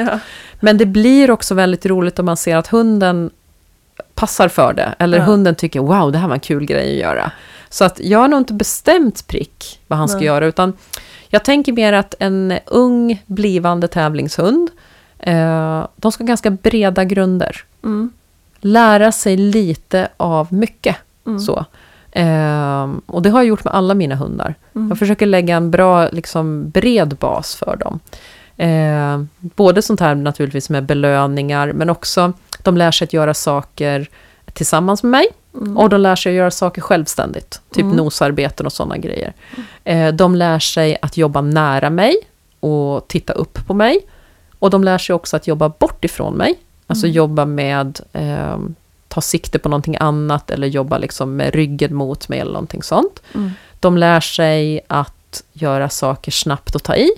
Men det blir också väldigt roligt om man ser att hunden passar för det. Eller hunden tycker wow, det här var en kul grej att göra. Så att jag har nog inte bestämt prick vad han ska göra, utan jag tänker mer att en ung blivande tävlingshund, de ska ha ganska breda grunder. Lära sig lite av mycket. Så. Och det har jag gjort med alla mina hundar. Jag försöker lägga en bra liksom, bred bas för dem. Både sånt här naturligtvis med belöningar, men också de lär sig att göra saker tillsammans med mig. Och de lär sig att göra saker självständigt. Typ nosarbeten och sådana grejer. De lär sig att jobba nära mig. Och titta upp på mig. Och de lär sig också att jobba bort ifrån mig. Alltså jobba med... ta sikte på någonting annat. Eller jobba liksom med ryggen mot mig. Eller någonting sånt. De lär sig att göra saker snabbt och ta i.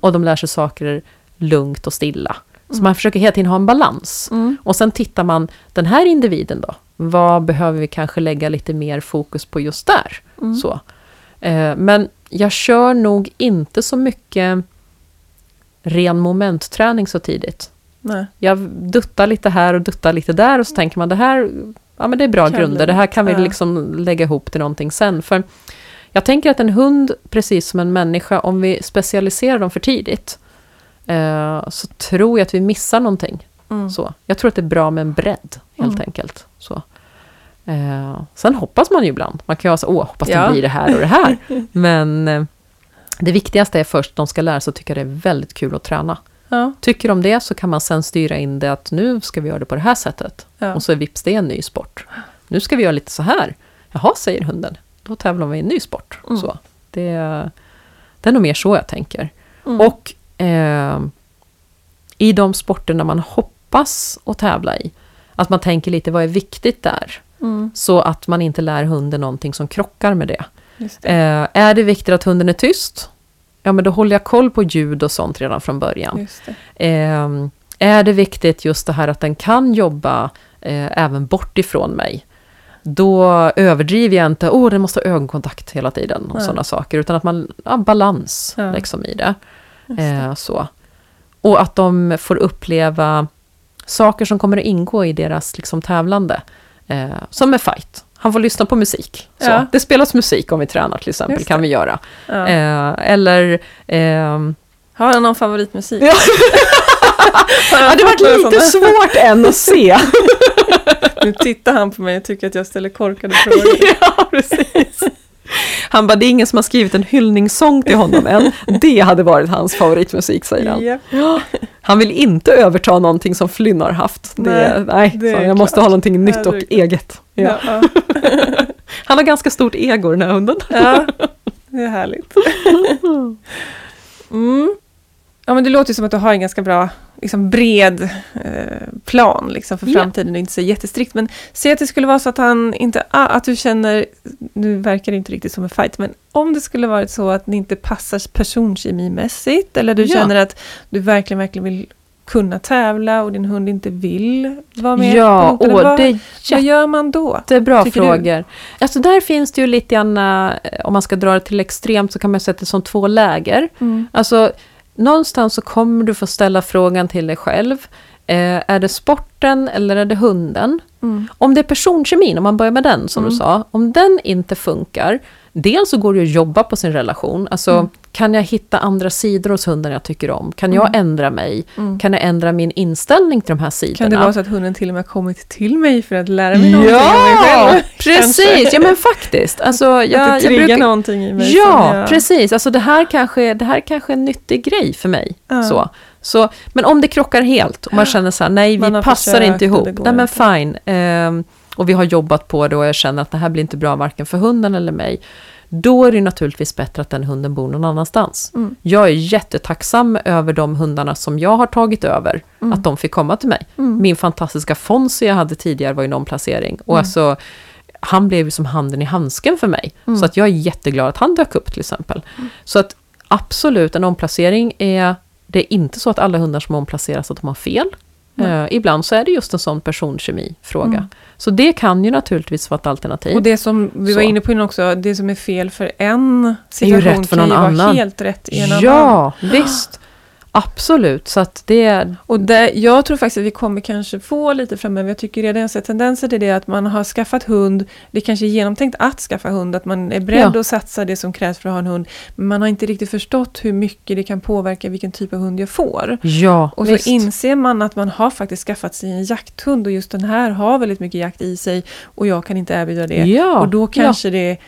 Och de lär sig saker lugnt och stilla. Så man försöker hela tiden ha en balans. Och sen tittar man, den här individen då. Vad behöver vi kanske lägga lite mer fokus på just där? Så. Men jag kör nog inte så mycket ren momentträning så tidigt. Nej. Jag duttar lite här och duttar lite där. Och så tänker man, det här ja, men det är bra grunder. Det här kan vi liksom lägga ihop till någonting sen. För jag tänker att en hund, precis som en människa, om vi specialiserar dem för tidigt, så tror jag att vi missar någonting. Så. Jag tror att det är bra med en bredd helt enkelt. Så. Sen hoppas man ju ibland. Man kan ju säga, hoppas det blir det här och det här. Men det viktigaste är först att de ska lära sig att tycka det är väldigt kul att träna. Tycker de det så kan man sen styra in det att nu ska vi göra det på det här sättet. Och så är vips det en ny sport. Nu ska vi göra lite så här. Jaha, säger hunden. Då tävlar vi i en ny sport. Så. Det är nog mer så jag tänker. Och i de sporterna man hoppas att tävla i, att man tänker lite vad är viktigt där, så att man inte lär hunden någonting som krockar med det. Just det. Är det viktigt att hunden är tyst? Ja, men då håller jag koll på ljud och sånt redan från början. Just det. Är det viktigt just det här att den kan jobba även bort ifrån mig? Då överdriver jag inte, den måste ha ögonkontakt hela tiden och sådana saker, utan att man har balans liksom, i det. Så. Och att de får uppleva saker som kommer att ingå i deras liksom, tävlande. Som är fight. Han får lyssna på musik. Så. Ja. Det spelas musik om vi tränar till exempel, kan vi göra. Ja. Eller... har han någon favoritmusik? Ja. Ja, det var lite svårt än att se. Nu tittar han på mig och tycker att jag ställer korkade frågor. Ja, precis. Han bara, det är ingen som har skrivit en hyllningssång till honom än. Det hade varit hans favoritmusik, säger han. Yep. Han vill inte överta någonting som Flynn har haft. Jag måste ha någonting nytt och eget. Ja. Ja. Han har ganska stort ego, den här hunden. Ja, det är härligt. Mm. Ja, men det låter ju som att du har en ganska bra liksom, bred plan liksom, för framtiden och inte så jättestrikt. Men se att det skulle vara så att han inte... att du känner... Nu verkar det inte riktigt som en fight, men om det skulle varit så att ni inte passar personkemimässigt eller du känner att du verkligen, verkligen vill kunna tävla och din hund inte vill vara med. Ja, vad gör man då? Det är bra frågor. Alltså där finns det ju lite grann... Om man ska dra det till extremt så kan man sätta det som två läger. Mm. Alltså... Någonstans så kommer du få ställa frågan till dig själv. Är det sporten eller är det hunden? Mm. Om det är personkemin, om man börjar med den som du sa. Om den inte funkar, dels så går det att jobba på sin relation. Alltså, kan jag hitta andra sidor hos hunden jag tycker om? Kan jag ändra mig? Mm. Kan jag ändra min inställning till de här sidorna? Kan det vara så att hunden till och med kommit till mig för att lära mig någonting om mig själv? Precis. Ja, men faktiskt. Alltså, jag triggar någonting i mig. Ja, precis. Alltså, det här kanske är en nyttig grej för mig. Ja. Så, men om det krockar helt och man känner så här, nej vi passar inte ihop. Nej men fine. Och vi har jobbat på det och jag känner att det här blir inte bra varken för hunden eller mig. Då är det naturligtvis bättre att den hunden bor någon annanstans. Mm. Jag är jättetacksam över de hundarna som jag har tagit över. Mm. Att de fick komma till mig. Mm. Min fantastiska Fonsi jag hade tidigare var ju någon placering. Och alltså, han blev ju som handen i handsken för mig. Mm. Så att jag är jätteglad att han dök upp till exempel. Mm. Så att absolut, en omplacering är... Det är inte så att alla hundar som omplaceras att de har fel. Ibland så är det just en sån personkemifråga. Mm. Så det kan ju naturligtvis vara ett alternativ. Och det som vi var inne på innan också, det som är fel för en situation är rätt för någon kan ju vara helt rätt i en annan. Ja, visst. Absolut. Så att det... Och det, jag tror faktiskt att vi kommer kanske få lite framöver. Jag tycker redan jag ser tendenser till det att man har skaffat hund. Det kanske är genomtänkt att skaffa hund. Att man är beredd att satsa det som krävs för att ha en hund. Men man har inte riktigt förstått hur mycket det kan påverka vilken typ av hund jag får. Ja, och så inser man att man har faktiskt skaffat sig en jakthund. Och just den här har väldigt mycket jakt i sig. Och jag kan inte erbjuda det. Ja, och då kanske det...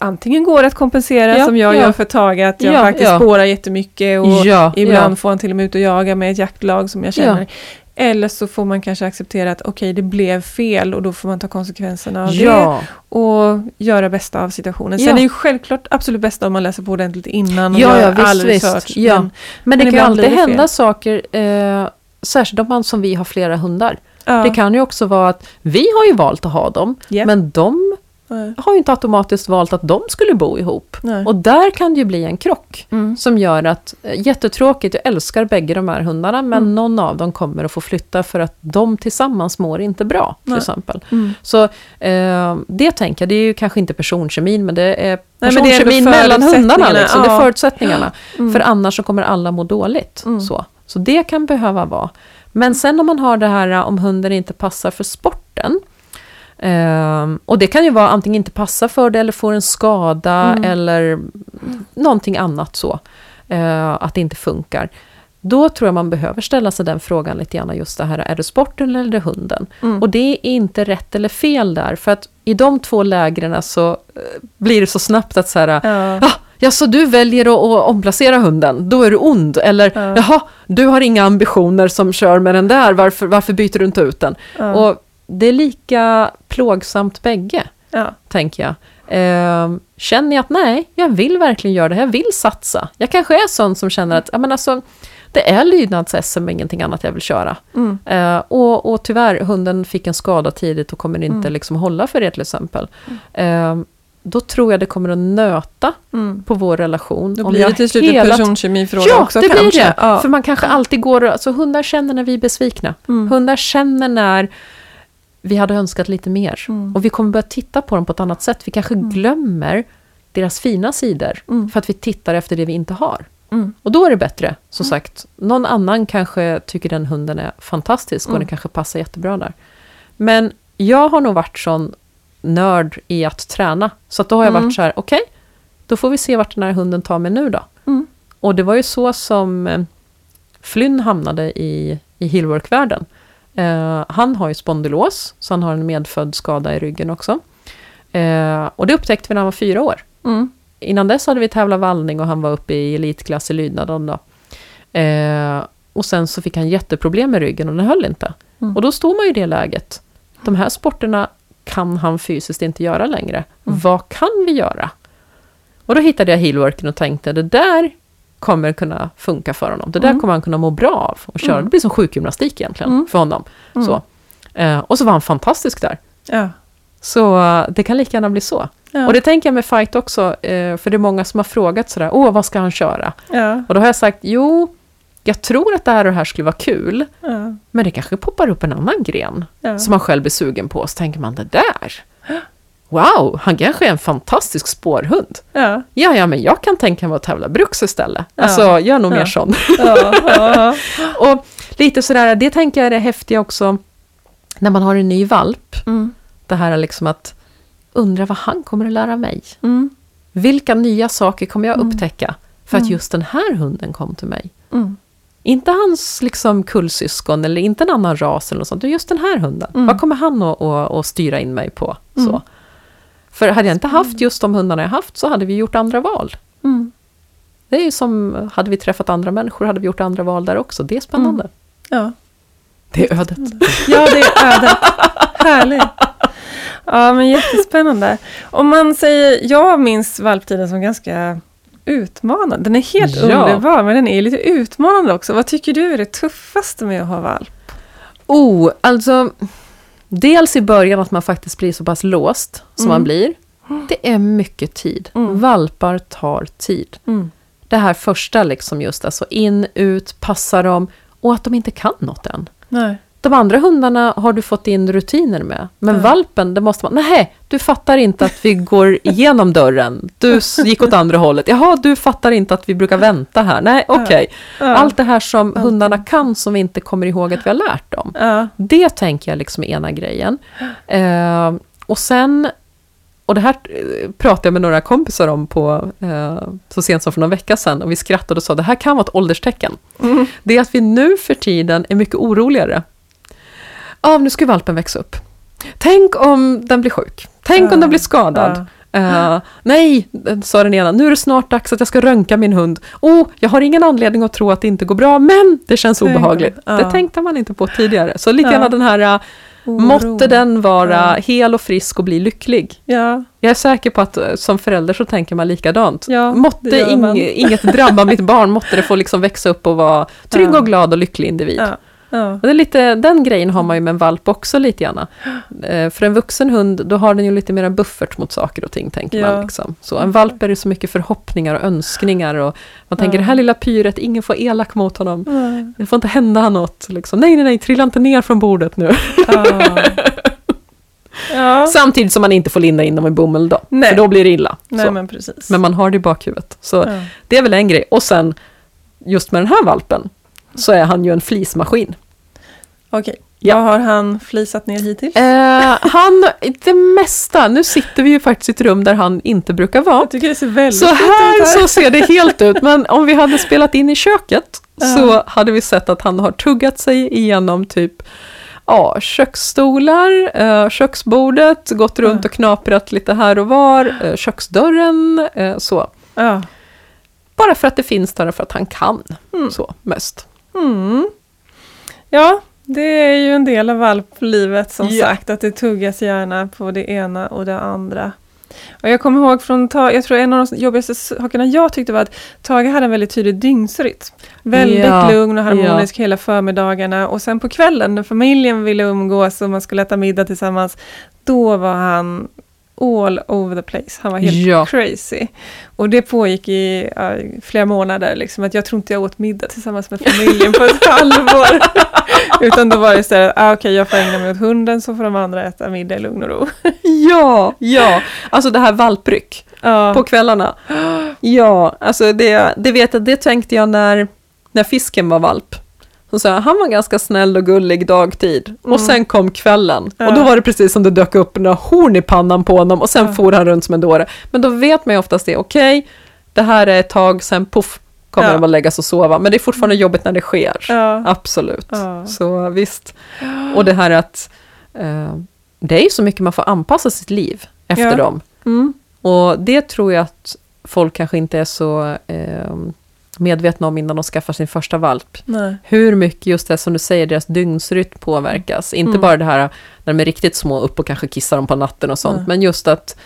antingen går att kompensera som jag gör för Tage att jag faktiskt spårar jättemycket och ibland får han till och med ut och jaga med ett jaktlag som jag känner eller så får man kanske acceptera att okej, det blev fel och då får man ta konsekvenserna av det och göra bästa av situationen. Sen är det ju självklart absolut bästa om man läser på ordentligt innan och gör all research. Ja. Men det kan ju alltid hända saker särskilt om man som vi har flera hundar. Ja. Det kan ju också vara att vi har ju valt att ha dem men de har ju inte automatiskt valt att de skulle bo ihop. Nej. Och där kan det ju bli en krock som gör att, jättetråkigt, jag älskar bägge de här hundarna men någon av dem kommer att få flytta för att de tillsammans mår inte bra till exempel. Mm. Så det tänker jag, det är ju kanske inte personkemin men det är personkemin mellan hundarna liksom, det är förutsättningarna. Mm. För annars så kommer alla må dåligt. Mm. Så det kan behöva vara. Men sen om man har det här om hunden inte passar för sporten. Och det kan ju vara antingen inte passa för det eller får en skada eller någonting annat så att det inte funkar. Då tror jag man behöver ställa sig den frågan lite grann, just det här, är det sporten eller är det hunden? Mm. Och det är inte rätt eller fel där, för att i de två lägren så blir det så snabbt att så här, ja, så du väljer att omplacera hunden, då är du ond. Eller, jaha, du har inga ambitioner som kör med den där, varför byter du inte ut den? Och det är lika plågsamt bägge, tänker jag. Känner jag att nej, jag vill verkligen göra det här, jag vill satsa. Jag kanske är sån som känner att men alltså, det är lydnads-SM och ingenting annat jag vill köra. Mm. Och tyvärr, hunden fick en skada tidigt och kommer inte liksom hålla för det till exempel. Då tror jag det kommer att nöta på vår relation. Då blir det till slut en personkemifråga också kanske. Ja, det blir det. Ja. För man kanske alltid går... Alltså, hundar känner när vi är besvikna. Mm. Hundar känner när... vi hade önskat lite mer. Och vi kommer börja titta på dem på ett annat sätt. Vi kanske glömmer deras fina sidor för att vi tittar efter det vi inte har. Mm. Och då är det bättre, som sagt. Någon annan kanske tycker den hunden är fantastisk och den kanske passar jättebra där. Men jag har nog varit sån nörd i att träna. Så att då har jag varit så här, okej, då får vi se vart den här hunden tar mig nu då. Mm. Och det var ju så som Flynn hamnade i heelwork-världen. Han har ju spondylos, så han har en medfödd skada i ryggen också. Och det upptäckte vi när han var 4 år. Mm. Innan dess hade vi tävlat vallning och han var uppe i elitklass i lydnaden då. Och sen så fick han jätteproblem med ryggen och den höll inte. Och då står man ju i det läget. De här sporterna kan han fysiskt inte göra längre. Vad kan vi göra? Och då hittade jag heelworken och tänkte, det där kommer kunna funka för honom. Det där kommer han kunna må bra av och köra. Det blir som sjukgymnastik egentligen för honom. Så. Och så var han fantastisk där. Ja. Så det kan lika gärna bli så. Ja. Och det tänker jag med Fight också. För det är många som har frågat sådär, vad ska han köra? Ja. Och då har jag sagt, jag tror att det här och det här skulle vara kul. Ja. Men det kanske poppar upp en annan gren som man själv är sugen på. Så tänker man, det där. Wow, han kanske är en fantastisk spårhund. Ja, men jag kan tänka mig att tävla bruks istället. Ja. Alltså, jag är nog mer sån. Ja. Och lite sådär, det tänker jag är det häftiga också. När man har en ny valp. Mm. Det här är liksom att undra vad han kommer att lära mig. Mm. Vilka nya saker kommer jag upptäcka för att just den här hunden kom till mig? Mm. Inte hans liksom kullsyskon eller inte en annan ras eller något sånt. Just den här hunden. Vad kommer han att styra in mig på? Så. För hade jag inte haft just de hundarna jag haft så hade vi gjort andra val. Mm. Det är ju som, hade vi träffat andra människor hade vi gjort andra val där också. Det är spännande. Ja. Det är ödet. Ja, det är ödet. Härligt. Ja, men jättespännande. Om man säger, jag minns valptiden som ganska utmanande. Den är helt underbar, men den är lite utmanande också. Vad tycker du är det tuffaste med att ha valp? Alltså, dels i början att man faktiskt blir så pass låst som man blir. Det är mycket tid. Valpar tar tid. Det här första liksom just, alltså in, ut, passa dem och att de inte kan något än. Nej. De andra hundarna har du fått in rutiner med. Men valpen, det måste man... Nej, du fattar inte att vi går igenom dörren. Du gick åt andra hållet. Jaha, du fattar inte att vi brukar vänta här. Nej, okej. Ja. Allt det här som hundarna kan som vi inte kommer ihåg att vi har lärt dem. Ja. Det tänker jag liksom är ena grejen. Och sen... Och det här pratade jag med några kompisar om på så sent som för någon vecka sedan. Och vi skrattade och sa, det här kan vara ett ålderstecken. Det är att vi nu för tiden är mycket oroligare. Nu ska valpen växa upp. Tänk om den blir sjuk. Tänk om den blir skadad. Nej, sa den ena. Nu är det snart dags att jag ska röntga min hund. Jag har ingen anledning att tro att det inte går bra. Men det känns obehagligt. Det tänkte man inte på tidigare. Så lite grann den här... Måtte den vara hel och frisk och bli lycklig. Ja. Jag är säker på att som förälder så tänker man likadant. Ja, måtte inget drabba mitt barn. Måtte det få liksom växa upp och vara trygg och glad och lycklig individ. Ja. Ja. Och det är lite, den grejen har man ju med en valp också lite gärna. För en vuxen hund, då har den ju lite mer en buffert mot saker och ting, tänker man. Liksom. Så en valp är det så mycket förhoppningar och önskningar. Och man tänker, det här lilla pyret, ingen får elak mot honom. Nej. Det får inte hända något. Liksom. Nej, trilla inte ner från bordet nu. Ja. Samtidigt som man inte får linda in dem i bomull då. Nej. För då blir det illa. Nej, men precis. Men man har det i bakhuvudet. Så det är väl en grej. Och sen, just med den här valpen. Så är han ju en flismaskin. Okej. Vad har han flisat ner hittills? Det mesta. Nu sitter vi ju faktiskt i ett rum där han inte brukar vara. Jag tycker det ser väldigt så här, så ser det helt ut. Men om vi hade spelat in i köket så hade vi sett att han har tuggat sig igenom typ köksstolar, köksbordet, gått runt och knaprat lite här och var, köksdörren, så. Ja. Bara för att det finns där och för att han kan. Så, mest. Ja, det är ju en del av valplivet som sagt. Att det tuggas gärna på det ena och det andra. Och jag kommer ihåg från Tage, jag tror en av de jobbigaste sakerna jag tyckte var att Tage hade en väldigt tydlig dygnsrytm. Väldigt lugn och harmonisk hela förmiddagarna. Och sen på kvällen när familjen ville umgås och man skulle äta middag tillsammans. Då var han... all over the place. Han var helt crazy. Och det pågick i flera månader. Liksom, att jag tror inte jag åt middag tillsammans med familjen på ett halvår. Utan då var det istället att jag får ägna mig åt hunden så får de andra äta middag i lugn och ro. Alltså det här valpryck på kvällarna. Ja, alltså det vet jag, det tänkte jag när fisken var valp. Så sa jag, han var ganska snäll och gullig dagtid. Och sen kom kvällen. Ja. Och då var det precis som det dök upp några horn i pannan på honom. Och sen for han runt som en dåre. Men då vet man ju oftast det. Okej, det här är ett tag. Sen puff, kommer de att lägga sig och sova. Men det är fortfarande jobbigt när det sker. Ja. Absolut. Ja. Så visst. Och det här att... det är ju så mycket man får anpassa sitt liv efter dem. Mm. Och det tror jag att folk kanske inte är så... medvetna om innan de skaffar sin första valp. Nej. Hur mycket just det som du säger, deras dygnsrytm påverkas. Inte bara det här när de är riktigt små upp och kanske kissar dem på natten och sånt. Nej. Men just att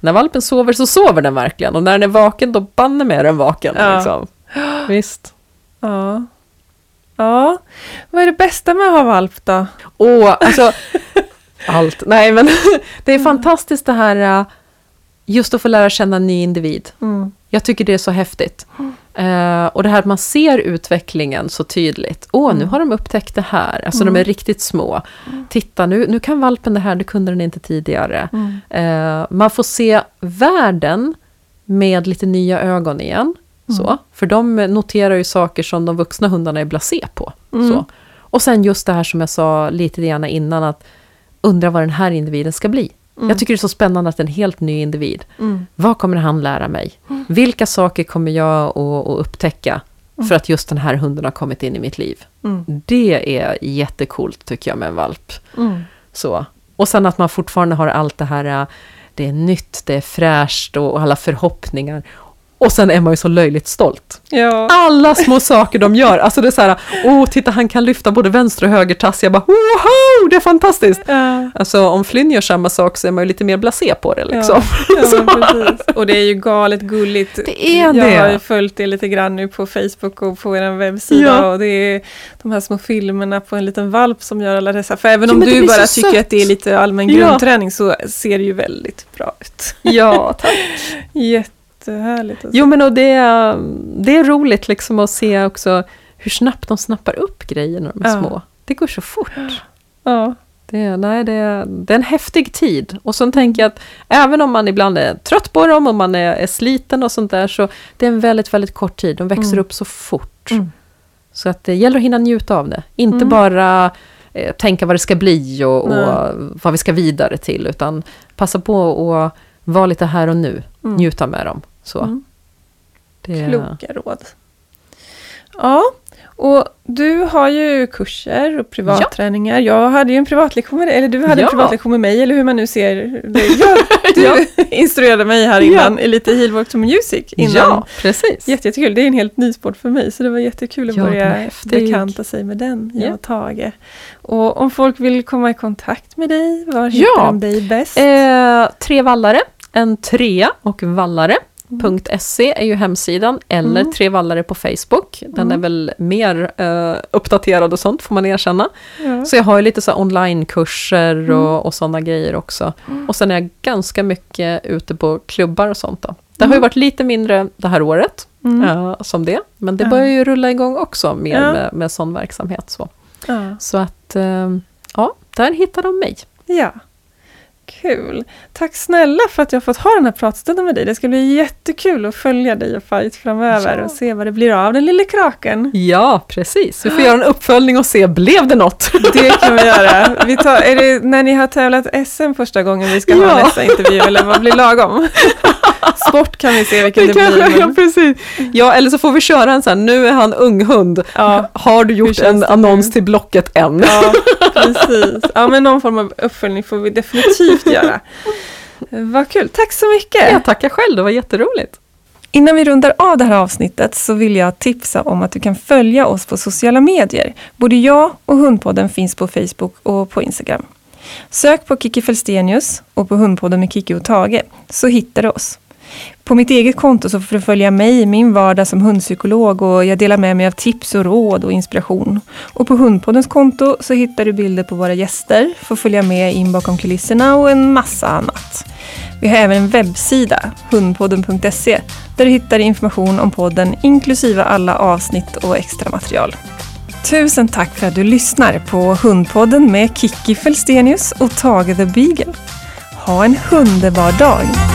när valpen sover så sover den verkligen. Och när den är vaken då banner med den vaken. Ja. Liksom. Visst. Ja. Ja. Vad är det bästa med att ha valp då? Alltså allt. Nej men det är fantastiskt det här just att få lära känna en ny individ. Mm. Jag tycker det är så häftigt. Och det här att man ser utvecklingen så tydligt. Nu har de upptäckt det här. Alltså de är riktigt små. Titta, nu kan valpen det här, det kunde den inte tidigare. Man får se världen med lite nya ögon igen. Så. För de noterar ju saker som de vuxna hundarna är blasé på. Så. Och sen just det här som jag sa lite grann innan, att undra vad den här individen ska bli. Jag tycker det är så spännande att en helt ny individ. Vad kommer han lära mig? Vilka saker kommer jag att upptäcka för att just den här hunden har kommit in i mitt liv? Det är jättekult tycker jag med en valp. Så. Och sen att man fortfarande har allt det här, det är nytt, det är fräscht och alla förhoppningar. Och sen är man ju så löjligt stolt. Ja. Alla små saker de gör. Alltså det är så här, titta han kan lyfta både vänster och höger tass. Jag bara, woho, det är fantastiskt. Ja. Alltså om Flynn gör samma sak så är man ju lite mer blasé på det liksom. Ja, och det är ju galet gulligt. Det är det. Jag har ju följt det lite grann nu på Facebook och på er webbsida. Ja. Och det är de här små filmerna på en liten valp som gör alla dessa. För även om du bara tycker att det är lite allmän grundträning så ser det ju väldigt bra ut. Ja, tack. Härligt. Jo men och det är roligt liksom att se också hur snabbt de snappar upp grejer när de är små. Det går så fort. Ja. Det är en häftig tid. Och så tänker jag att även om man ibland är trött på dem och man är sliten och sånt där, så det är en väldigt, väldigt kort tid. De växer upp så fort. Så att det gäller att hinna njuta av det. Inte bara tänka vad det ska bli och vad vi ska vidare till, utan passa på och vara lite här och nu. Njuta med dem. Så. Kloka råd. Ja, och du har ju kurser och privatträningar. Jag hade ju en privatlektion med dig, eller du hade en privatlektion med mig, eller hur man nu ser det. Du instruerade mig här innan i lite Heelwork to Music innan. Ja, precis. Jättekul, det är en helt ny sport för mig, så det var jättekul att börja bekanta sig med den, jag och Tage. Och om folk vill komma i kontakt med dig, var hittar de dig bäst? Trevallare. En trea och vallare.se är ju hemsidan, eller Trevallare på Facebook. Den är väl mer uppdaterad och sånt, får man erkänna. Ja. Så jag har ju lite så online-kurser och sådana grejer också. Och sen är jag ganska mycket ute på klubbar och sånt då. Det har ju varit lite mindre det här året som det. Men det börjar ju rulla igång också mer med sån verksamhet. Så, så att där hittar de mig. Ja. Kul. Tack snälla för att jag har fått ha den här pratstunden med dig. Det ska bli jättekul att följa dig och Fight framöver och se vad det blir av den lilla kraken. Ja, precis. Vi får göra en uppföljning och se, blev det något? Det kan vi göra. När ni har tävlat SM första gången vi ska ha nästa intervju, eller vad blir lagom? Sport kan vi se vilken det blir. Ja, precis. Ja, eller så får vi köra en så här, nu är han ung hund. Ja. Har du gjort en annons till Blocket än? Ja, precis. Ja, men någon form av uppföljning får vi definitivt göra. Vad kul. Tack så mycket. Ja, tackar själv. Det var jätteroligt. Innan vi rundar av det här avsnittet så vill jag tipsa om att du kan följa oss på sociala medier. Både jag och Hundpodden finns på Facebook och på Instagram. Sök på Kiki Felstenius och på Hundpodden med Kiki och Tage så hittar du oss. På mitt eget konto så får du följa mig i min vardag som hundpsykolog, och jag delar med mig av tips och råd och inspiration. Och på Hundpoddens konto så hittar du bilder på våra gäster, får följa med in bakom kulisserna och en massa annat. Vi har även en webbsida, hundpodden.se, där du hittar information om podden inklusive alla avsnitt och extra material. Tusen tack för att du lyssnar på Hundpodden med Kiki Felstenius och Tage the Beagle. Ha en underbar dag!